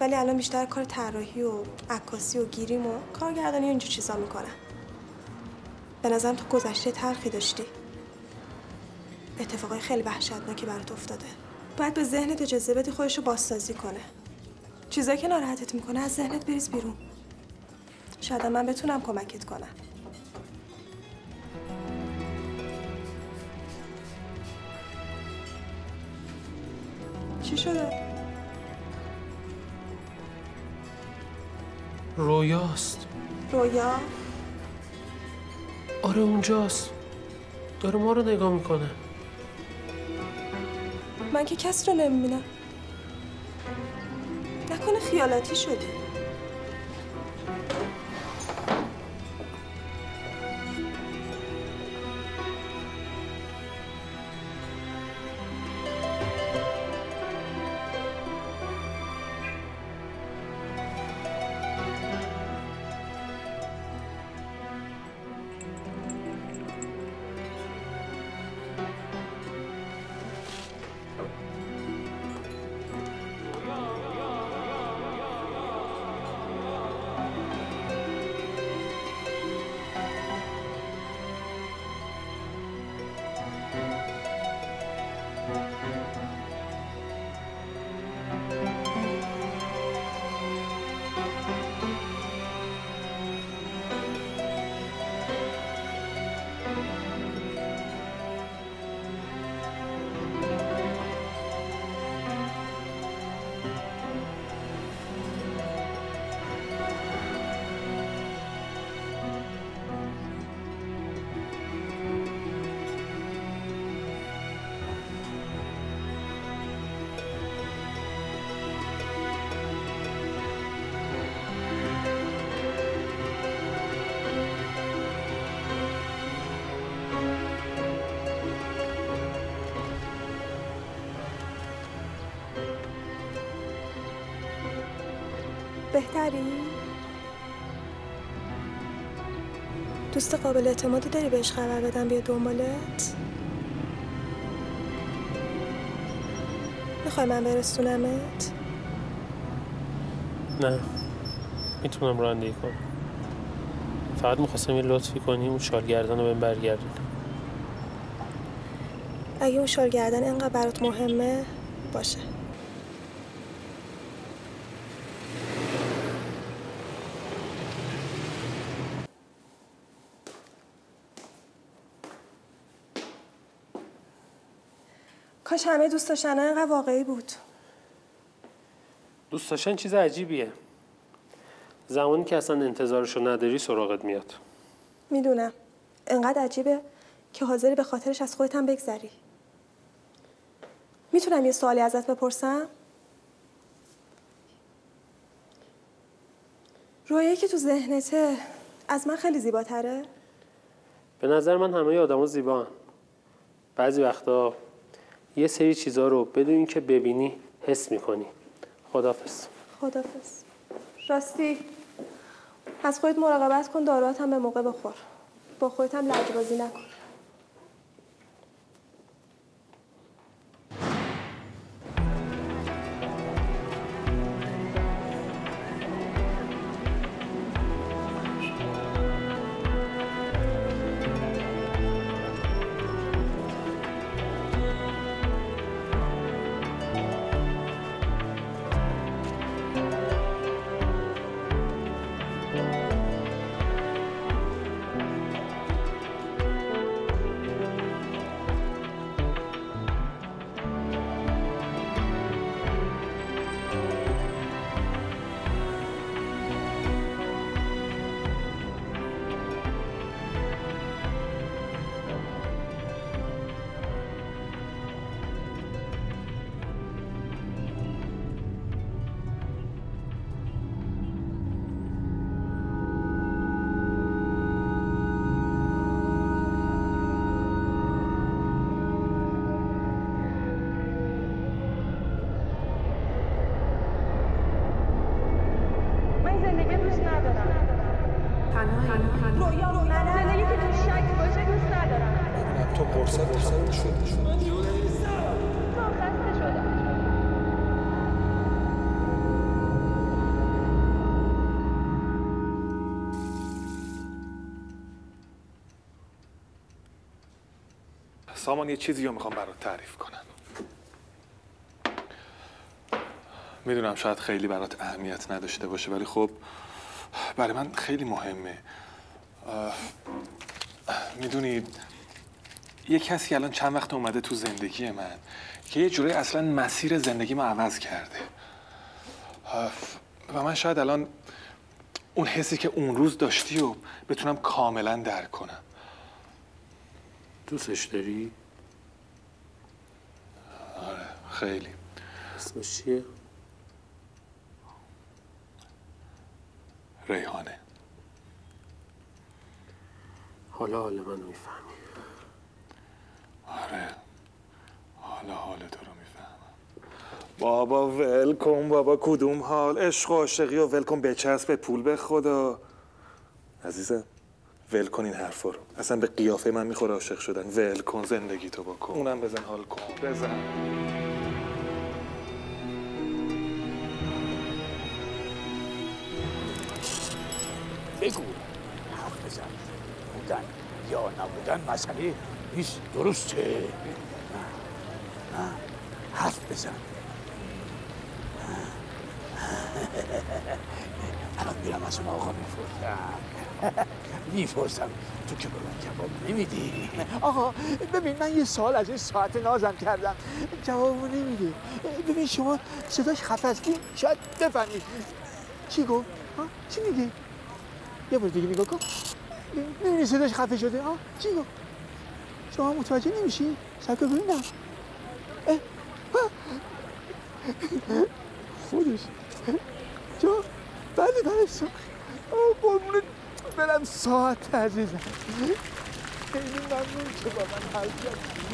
ولی الان بیشتر کار طراحی و عکاسی و گیریم و کارگردانی و اینجور چیزا میکنم. به نظرم تو گذشته تلخی داشتی. اتفاقای خیلی وحشتناکی برات افتاده. باید به ذهنت اجازه بدی خودشو بازسازی کنه. چیزایی که ناراحتت میکنه از ذهنت بریز بیرون. شاید من بتونم کمکت کنم. چی شده؟ رویاست. رویا؟ آره اونجاست. داره ما رو نگاه میکنه. من که کسی رو نمیبینم. نکنه خیالاتی شدی. بهتری؟ دوست قابل اعتمادی داری بهش خبر بدم بیا دنبالت؟ میخوای من برسونمت؟ نه میتونم رانندگی کنم. فقط میخواستم یه لطفی کنی اون شالگردن رو بهم برگردون. اگه اون شالگردن اینقدر برات مهمه باشه. کاش همه دوست داشتن‌ها اینقدر واقعی بود. دوست داشتن چیز عجیبیه. زمانی که اصلا انتظارشو نداری سراغت میاد. میدونم. اینقدر عجیبه که حاضری به خاطرش از خودت هم بگذری. میتونم یه سوالی ازت بپرسم؟ رویایی که تو ذهنته از من خیلی زیباتره؟ به نظر من همه آدما زیبان. بعضی وقتا یه سری چیزا رو بدون اینکه ببینی حس میکنی. خداحافظ. خداحافظ. راستی از خودت مراقبت کن، داروات هم به موقع بخور. با خودت هم لجبازی نکن. سامان یه چیزی رو میخوام برات تعریف کنم. میدونم شاید خیلی برات اهمیت نداشته باشه ولی خب برای من خیلی مهمه. میدونی یه کسی الان چند وقت اومده تو زندگی من که یه جوری اصلا مسیر زندگی من عوض کرده و من شاید الان اون حسی که اون روز داشتی و بتونم کاملا درک کنم. دوستش داری؟ آره خیلی. اسمش چیه؟ ریحانه. حالا حال منو میفهمی؟ آره حالا حال تو رو میفهمم. بابا ولکم بابا، کدوم حال؟ عشق و عاشقی و ولکم بچسب به پول به خدا. عزیزم ول کن این حرفا رو، اصلا به قیافه من میخوره عاشق شدن. ول کن، زندگی تو بکن. اونم بزن حال کن، بزن. بگو حرف بزن. بودن یا نبودن مسئله نیست، درسته؟ نه حرف بزن. الان میرم از اون آقا میفرستم. تو که به من جواب نمیدی. آقا ببین من یه سال از این ساعت نازم کردم، جوابو نمیده. ببین شما صداش خفه است، شاید بفهمید. چی گفت؟ چی میگی؟ یه بار دیگه میگو کن. ببینی صداش خفه شده. چی گفت؟ شما متوجه نمیشی؟ سکر ببینم خودش جا بله ساخت. قربونت برم ساعت عزیزم، خیلی ممنون که با من حرف زدی.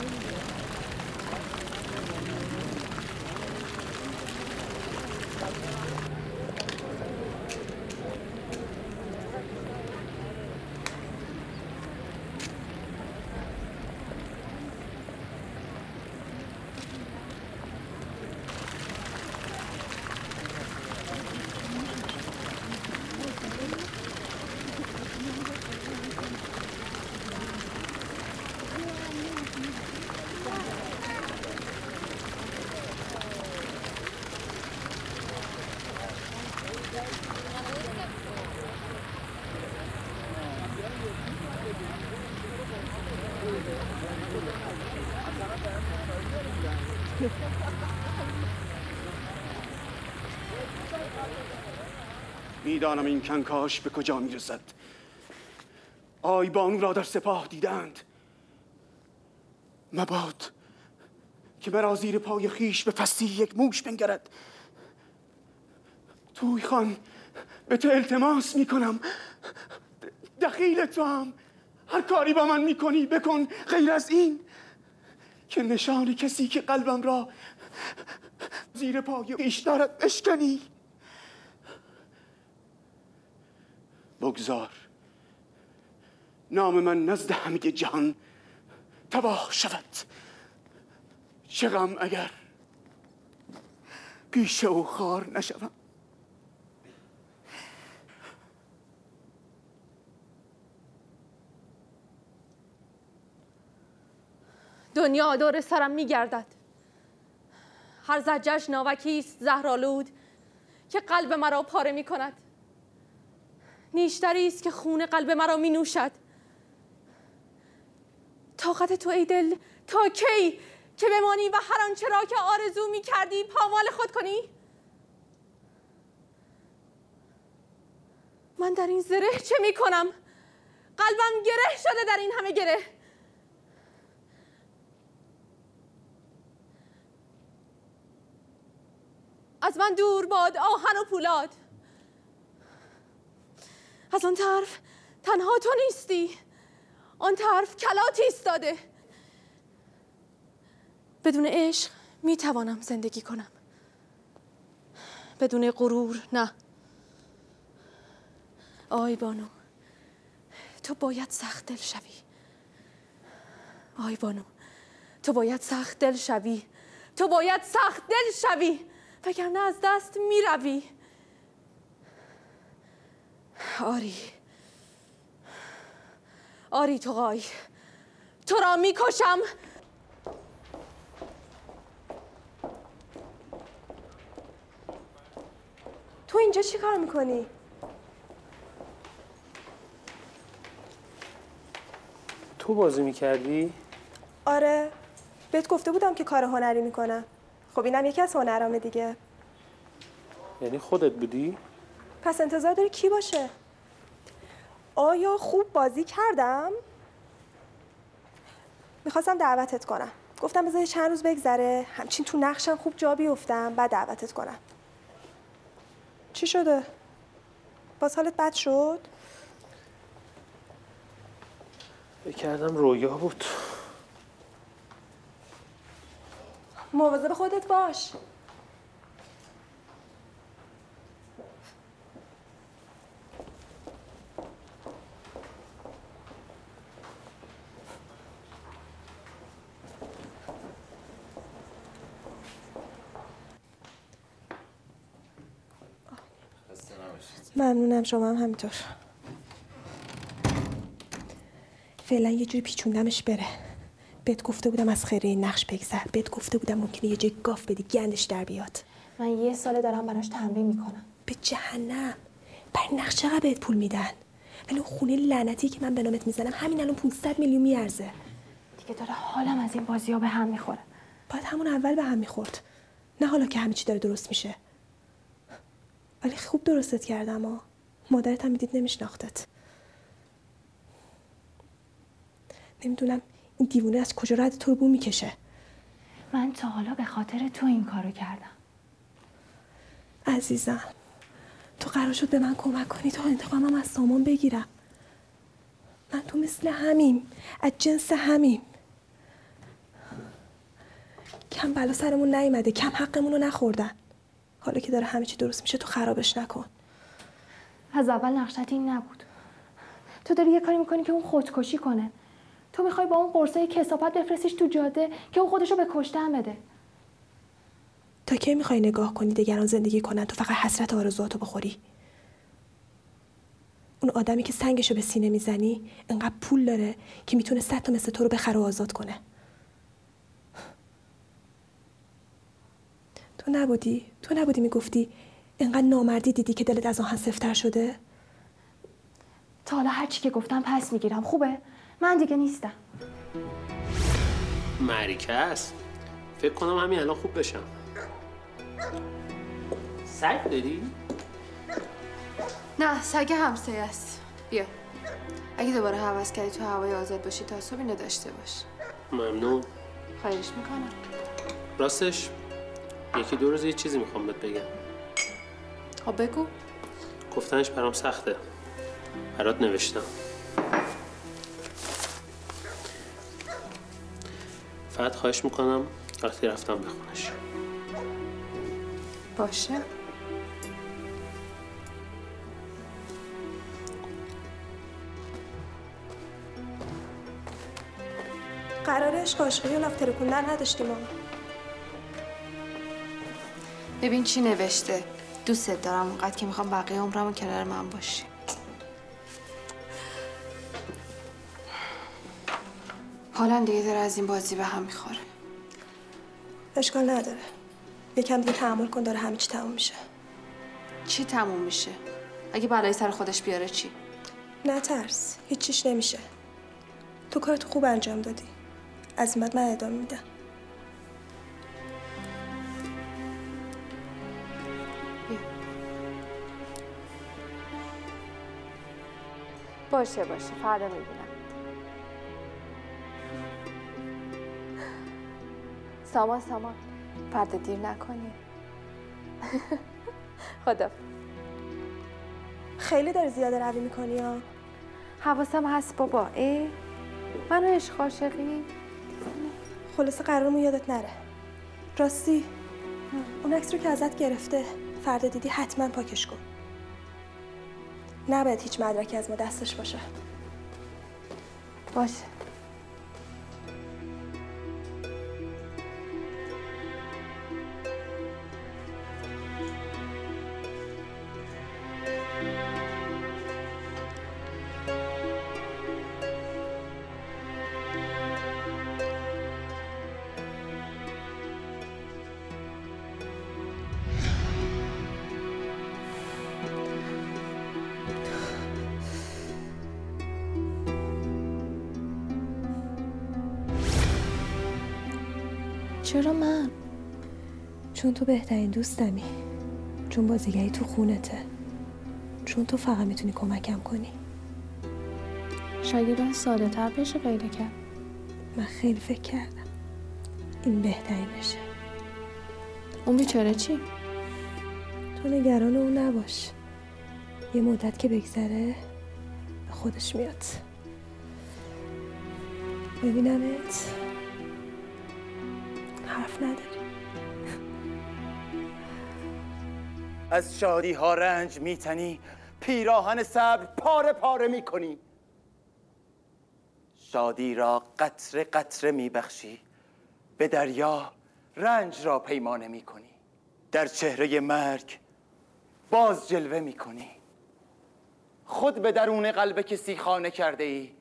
میدانم این کنکاش به کجا میرسد. آیبانو را در سپاه دیدند، مباد که مرا زیر پای خیش به پستی یک موش بنگرد. توی خان به تو التماس میکنم، دخیل تو هم هر کاری با من میکنی بکن غیر از این که نشان کسی که قلبم را زیر پای خیش دارد بشکنی. بگذار نام من نزد همه جهان تباه شود، چه غم اگر پیش او خوار نشوم. دنیا دور سرم میگردد، هر زجرش ناوکی است زهرآلود که قلب مرا پاره میکند. نیشتری است که خون قلب مرا می نوشد. طاقت تو ای دل تا کی که بمانی و هر آنچه را که آرزو می کردی پامال خود کنی؟ من در این زره چه می کنم؟ قلبم گره شده در این همه گره. از من دور باد آهن و پولاد، از آن طرف تنها تو نیستی، آن طرف کلاتی ایستاده. بدون عشق می توانم زندگی کنم، بدون غرور نه. آی بانو تو باید سخت دل شوی، آی بانو تو باید سخت دل شوی، تو باید سخت دل شوی وگرنه از دست می روی. آری آری توقای، تو را می کشم. تو اینجا چی کار میکنی؟ تو بازی میکردی؟ آره، بهت گفته بودم که کار هنری میکنم. خب اینم یکی از هنرامه دیگه. یعنی خودت بودی؟ پس انتظار داری کی باشه؟ آیا خوب بازی کردم؟ میخواستم دعوتت کنم، گفتم بذار چند روز بگذره، همچین تو نقشم خوب جا بیفتم بعد دعوتت کنم. چی شده؟ باز حالت بد شد؟ فکر کردم رویا بود. مواظب خودت باش. ممنونم، شما هم همینطور. فعلا یه جوری پیچوندمش بره. بهت گفته بودم از خیره این نقش بگذر، بهت گفته بودم ممکنه یه جای گاف بدی گندش در بیاد. من یه ساله دارم براش تمرین میکنم. به جهنم، برای نقش چقدر بهت پول میدن؟ ولی اون خونه لعنتی که من به نامت میزنم همین الان 500 میلیون میارزه. دیگه داره حالم از این بازی‌ها به هم میخوره. باید همون اول به هم میخورد، نه حالا که همه چی داره درست میشه. ولی خوب درستت کردم ها، مادرت هم میدید نمیشناختت. نمیدونم این دیوونه از کجا رد تو رو بو میکشه. من تا حالا به خاطر تو این کارو کردم. عزیزم تو قرار شد به من کمک کنی تا انتقامم از سامان بگیرم. من تو مثل همیم، از جنس همیم. کم بلا سرمون نیومده، کم حقمون رو نخوردن. حالا که داره همه چی درست میشه تو خرابش نکن. از اول نقشت این نبود. تو داری یه کاری میکنی که اون خودکشی کنه. تو میخوای با اون قرصای کثافت بفرستیش تو جاده که اون خودشو به کشتن بده. تا کی میخوای نگاه کنی دیگران زندگی کنن تو فقط حسرت آرزوهاتو بخوری؟ اون آدمی که سنگشو به سینه میزنی انقدر پول داره که میتونه 100 تا مثل تو رو بخره و آزاد کنه. تو نبودی میگفتی انقدر نامردی دیدی که دلت از آهن سفتر شده؟ تا حالا هرچی که گفتم پس میگیرم، خوبه؟ من دیگه نیستم. مریکه است. فکر کنم همین الان خوب بشم. سگ داری؟ نه، سگ همسایه است. بیا. اگه دوباره حواس کردی تو هوای آزاد باشی تعصبی نداشته باش. ممنون. خواهش میکنم. راستش یکی دو روز یه چیزی میخوام بهت بگم. خب بگو. گفتنش برام سخته. برات نوشتم. فقط خواهش میکنم وقتی رفتم بخونش. باشه. قراره عشق عاشقی و لاف ترکوندن نداشتیم آقا. ببین چی نوشته. دوستت دارم اونقدر که میخوام بقیه عمرمو کنار من باشی. حالا دیگه داره از این بازی به هم میخوره. اشکال نداره. یکم دیگه تحمل کن، داره همه چی تموم میشه. چی تموم میشه؟ اگه بلایی سر خودش بیاره چی؟ نترس، هیچ چیش نمیشه. تو کارتو خوب انجام دادی. از این بعد من ادامه میدم. باشه باشه، فردا میبینم. سامان فردا دیر نکنی. خدا. خیلی داری زیاده روی میکنی ها. حواسم هست بابا. ای منو عشق عاشقی. خلاصه قرارمون یادت نره. راستی اون عکس رو که ازت گرفته فردا دیدی حتما پاکش کن. نباید هیچ مدرکی از ما دستش باشه. باشه. چرا من؟ چون تو بهترین دوستمی، چون بازیگری تو خونته، چون تو فقط میتونی کمکم کنی. شاید ساده تر بشه پیدا کرد. من خیلی فکر کردم این بهترین بشه. اون بیچاره چی؟ تو نگران اون نباش. یه مدت که بگذره به خودش میاد. ببینمت حرف نداری. از شادی ها رنج میتنی، پیراهن صبر پاره پاره میکنی. شادی را قطره قطره میبخشی، به دریا رنج را پیمانه میکنی. در چهره مرگ باز جلوه میکنی. خود به درون قلب کسی خانه کرده ای،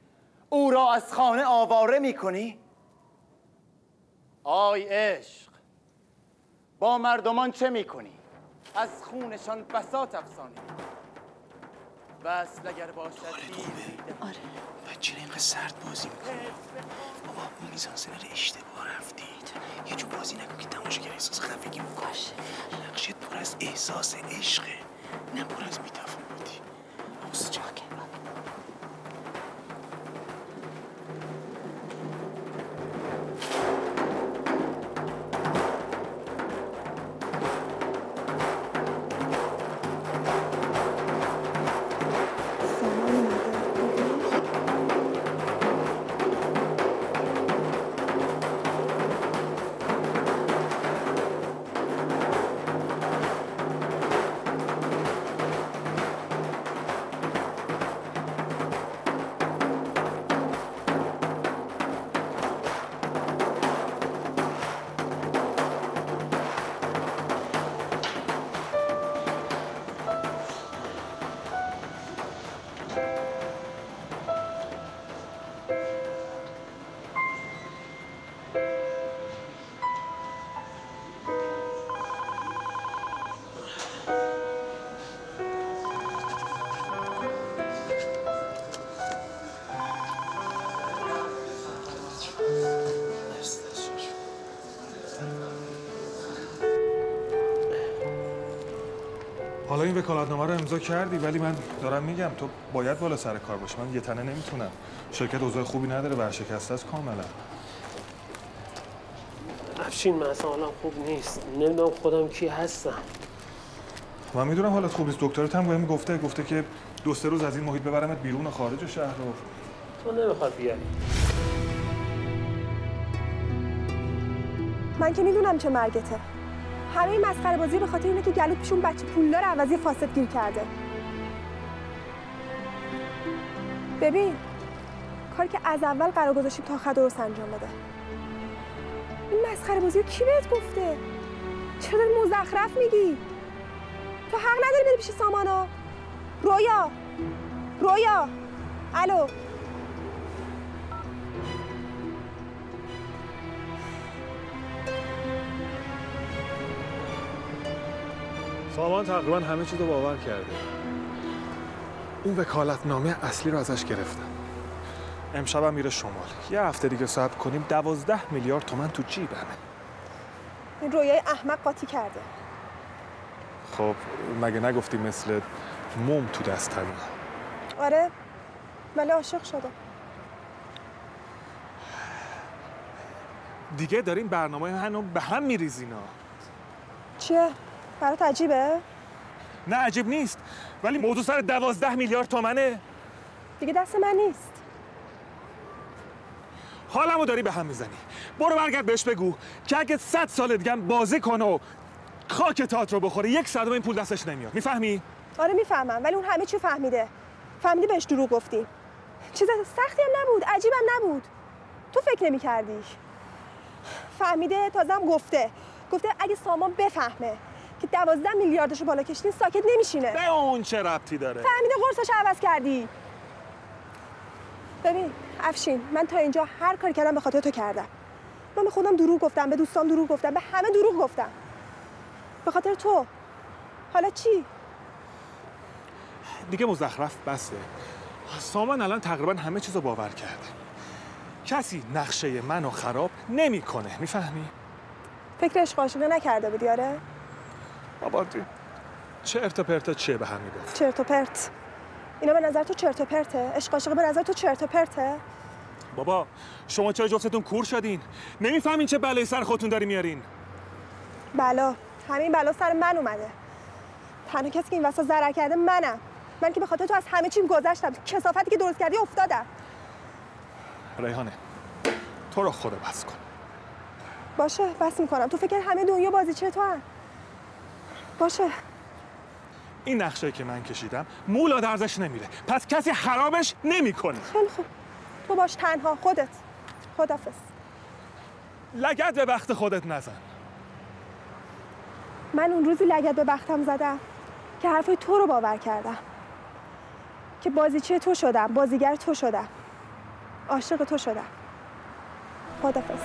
او را از خانه آواره میکنی. آی عشق، با مردمان چه میکنی؟ از خونشان بساط افسانی. وصل اگر باشد دیده. آره و چرا اینقدر سرد بازی میکنی؟ بابا اون میزانسنر اشتباه رفتی. یه جو بازی نکن که تماشاگر احساس خفگی میکنه. نقشت پر از احساس عشقه، نه پر از بی‌تفاوتی. آقا جان حالا این وکالتنامه رو امضا کردی، ولی من دارم میگم تو باید بالا سر کار باشی. من یه تنه نمیتونم. شرکت اوضاع خوبی نداره، ورشکسته است کاملا. افشین، من اصلا حالم خوب نیست. نمیدونم خودم کی هستم. من میدونم حالت خوب نیست. دکترت هم بهم گفته که دو سه روز از این محیط ببرمت بیرون، خارج شهر رو. تو نمیخوای بیای. من که میدونم چه مرگته. همه این مسخره بازی به خاطر اینه که گلوت پیشون بچه پولدار عوضی فاسد گیر کرده. ببین، کاری که از اول قرار گذاشتیم تا آخر درست انجام بده. این مسخره بازی رو کی بهت گفته؟ چرا داری مزخرف میگی؟ تو حق نداری بری پیش سامانا. رویا! رویا! الو! سامان تقریبا همه چیز رو باور کرده. اون وکالتنامه اصلی رو ازش گرفتم. امشب هم میره شمال. یه هفته دیگه صبر کنیم، 12 میلیارد تومان تو جیبمه. این رویای احمق قاطی کرده. خب مگه نگفتی مثل موم تو دستم؟ آره، ولی عاشق شده. دیگه داریم برنامه منو به هم میریزینا. چیه؟ برات عجیبه؟ نه عجیب نیست، ولی موضوع سر 12 میلیارد تومنه. دیگه دست من نیست. حالمو داری به هم میزنی. برو برگرد بهش بگو که اگه 100 سال دیگه بازی کنه و خاک تئاتر رو بخوره، 1 صدم این پول دستش نمیاد. میفهمی؟ آره میفهمم، ولی اون همه چی فهمیده. فهمیدی بهش دروغ گفتی. چیز سختی هم نبود، عجیبم نبود. تو فکر نمی‌کردی. فهمیده، تازه هم گفته اگه سامان بفهمه که 12 میلیاردش رو بالا کشیدین ساکت نمیشینه. به اون چه ربطی داره؟ فهمیده قرصش عوض کردی. ببین افشین، من تا اینجا هر کاری کردم به خاطر تو کردم. من به خودم دروغ گفتم، به دوستام دروغ گفتم، به همه دروغ گفتم. به خاطر تو. حالا چی؟ دیگه مزخرف بسه. سامان الان تقریبا همه چیزو باور کرده. کسی نقشه منو خراب نمیکنه، میفهمی؟ فکر عشق عاشقی نکرده بودی؟ آره. آبادی چرت و پرتا چیه به هم میگفت؟ چرت و پرت. اینا به نظر تو چرت و پرته؟ عشق عاشقی به نظر تو چرت و پرته؟ بابا شما چرا جفتتون کور شدین؟ نمیفهمین چه بلایی سر خودتون داری میارین؟ بلا، همین بلا سر من اومده. تنها کسی که این وسط ضرر کرده منم. من که به خاطر تو از همه چیم گذشتم. کسافتی که درست کردی افتادم. ریحانه، تو رو خدا بس کن. باشه، بس میکنم. تو فکر همه دنیا بازیچه تو هم. باشه. این نقشه که من کشیدم مولا درزش نمیره، پس کسی خرابش نمیکنه. خیلی خوب، تو باش تنها، خودت. خدافظ. لگد به بخت خودت نزن. من اون روزی لگد به بختم زدم که حرفای تو رو باور کردم، که بازیچه تو شدم، بازیگر تو شدم، عاشق تو شدم. خدافظ.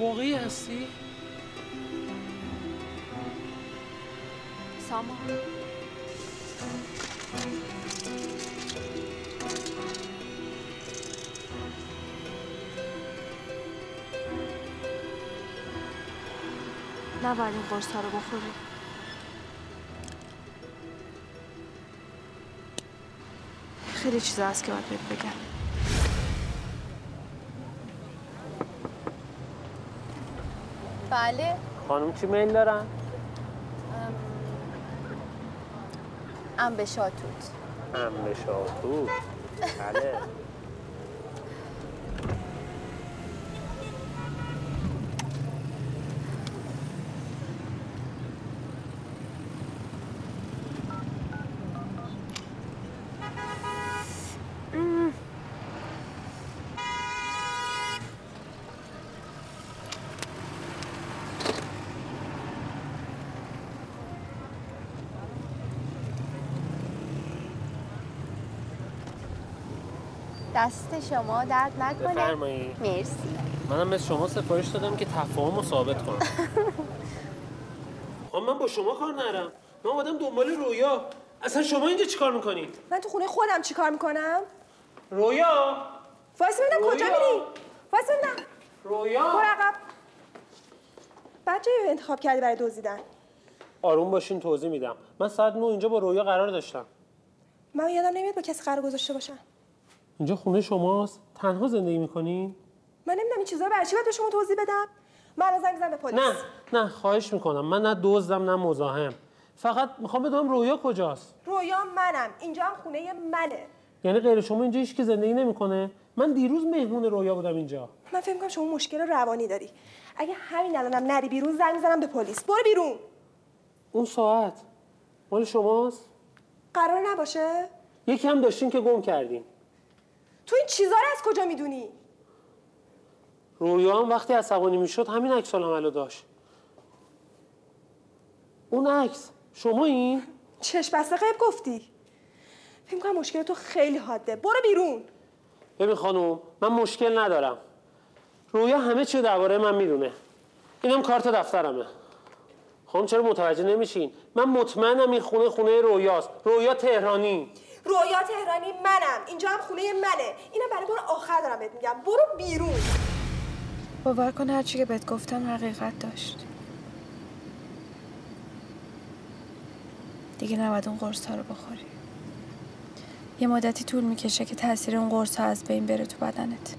واقعی هستی؟ سامان نباید این قرص ها رو بخوری. خیلی چیزا هست که باید بهت بگم. بله خانم چی میل دارن؟ ام به شاتوت. ام به شاتوت. بله دست شما درد نکنه. بفرمایید. مرسی. منم مثل شما سفارش دادم که تفاهم رو ثابت کنم. خب من با شما کار نرم. من اومدم دنبال رویا. اصلا شما اینجا چیکار میکنید؟ من تو خونه خودم چیکار میکنم؟ رویا؟ واسه من کجا میری؟ واسه من رویا؟ برو عقب. بچه انتخاب کردی برای دزدیدن. آروم باشین توضیح میدم. من ساعت 9 اینجا با رویا قرار داشتم. من یادم نمیاد با کسی قرار گذاشته باشم. اینجا خونه شماست؟ تنها زندگی میکنین؟ من نمیدونم این چیزا رو برای چی باید به شما توضیح بدم. من زنگ میزنم به پلیس. نه نه خواهش میکنم. من نه دزدم نه مزاحم. فقط میخوام بدونم رویا کجاست. رویا منم. اینجا هم خونه منه. یعنی غیر شما اینجا هیچ کی زندگی نمیکنه؟ من دیروز مهمون رویا بودم اینجا. من فکر میکنم شما مشکل روانی داری. اگه همین الانم نری بیرون زنگ میزنم به پلیس. برو بیرون. اون ساعت مال شماست؟ قرار نباشه؟ یکی هم داشتین که گم کردین. تو این چیزا رو از کجا میدونی؟ رویا هم وقتی عصبانی میشد همین عکس العملو داشت. اون عکس شما این؟ چشم بسته غیب گفتی. فکر کنم مشکل تو خیلی حاده. برو بیرون. ببین خانم من مشکل ندارم. رویا همه چی درباره من میدونه. اینم کارت دفترمه. خانم چرا متوجه نمیشین؟ من مطمئنم این خونه رویاست. رویا تهرانی. رویا تهرانی منم. اینجا هم خونه منه. اینم برای بار آخر دارم بهت میگم. برو بیرون. باور کن هر چی که بهت گفتم حقیقت داشت. دیگه نباید اون قرص ها رو بخوری. یه مدتی طول میکشه که تاثیر اون قرص ها از بین بره تو بدنت.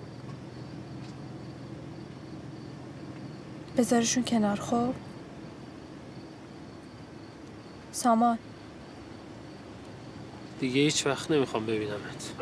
بذارشون کنار خب. سامان دیگه هیچ وقت نمیخوام ببینمت.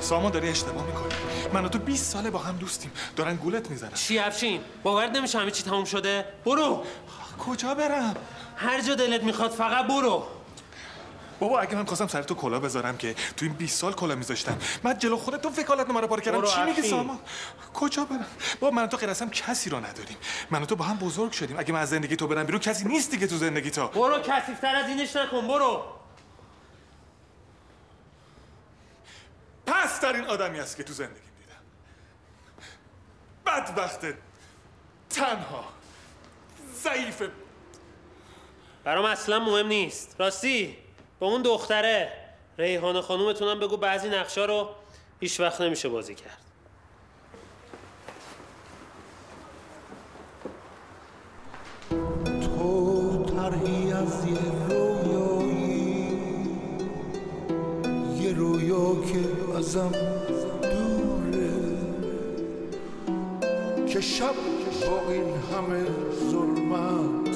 سامان داری اشتباه میکنی. من و تو 20 ساله با هم دوستیم. دارن گولت میزنن. چی افشین؟ باور نمیشه همه چی تموم شده. برو. کجا برم؟ هر جا دلت میخواد فقط برو. بابا اگه من خواستم سر تو کلا بذارم که تو این 20 سال کلا میذاشتم. من جلو خودت تو وکالتنامه رو پاره کردم. چی میگی سامان؟ کجا برم؟ بابا من و تو غیر از هم کسی رو نداریم. من و تو با هم بزرگ شدیم. اگه من از زندگی تو برم بیرون کسی نیست دیگه تو زندگی تو. برو کثیف‌تر از اینش نکن برو. پست‌ترین آدمی هست که تو زندگیم دیدم. بدبخت تنها ضعیف برام اصلا مهم نیست. راستی با اون دختره ریحانه خانومتونم بگو بعضی نقشا رو هیچ وقت نمیشه بازی کرد. تو طرحی از یه رویایی، یه رویا که ازم دوره، که شب با این همه ظلمت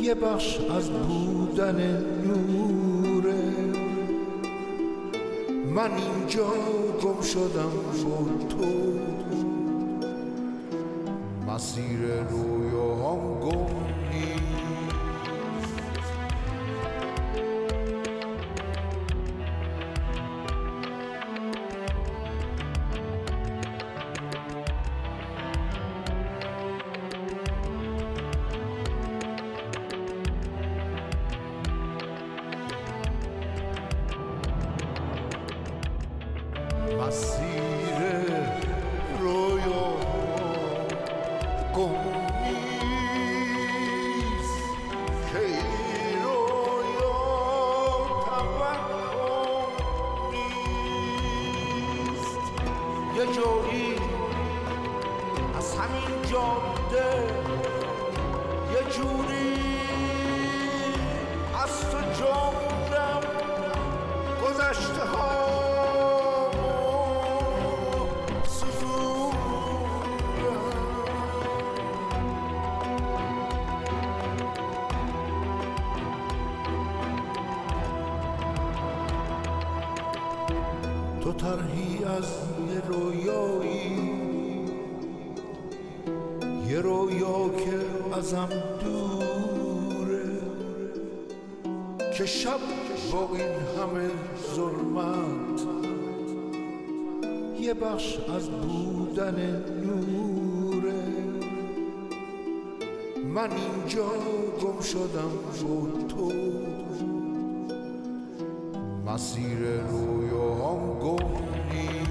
یه بخش از بودن نوره. من اینجا گم شدم با تو، مسیر رویاهام گم نیست. من اینجا گم شدم با تو، مسیر رویاهام گم نیست.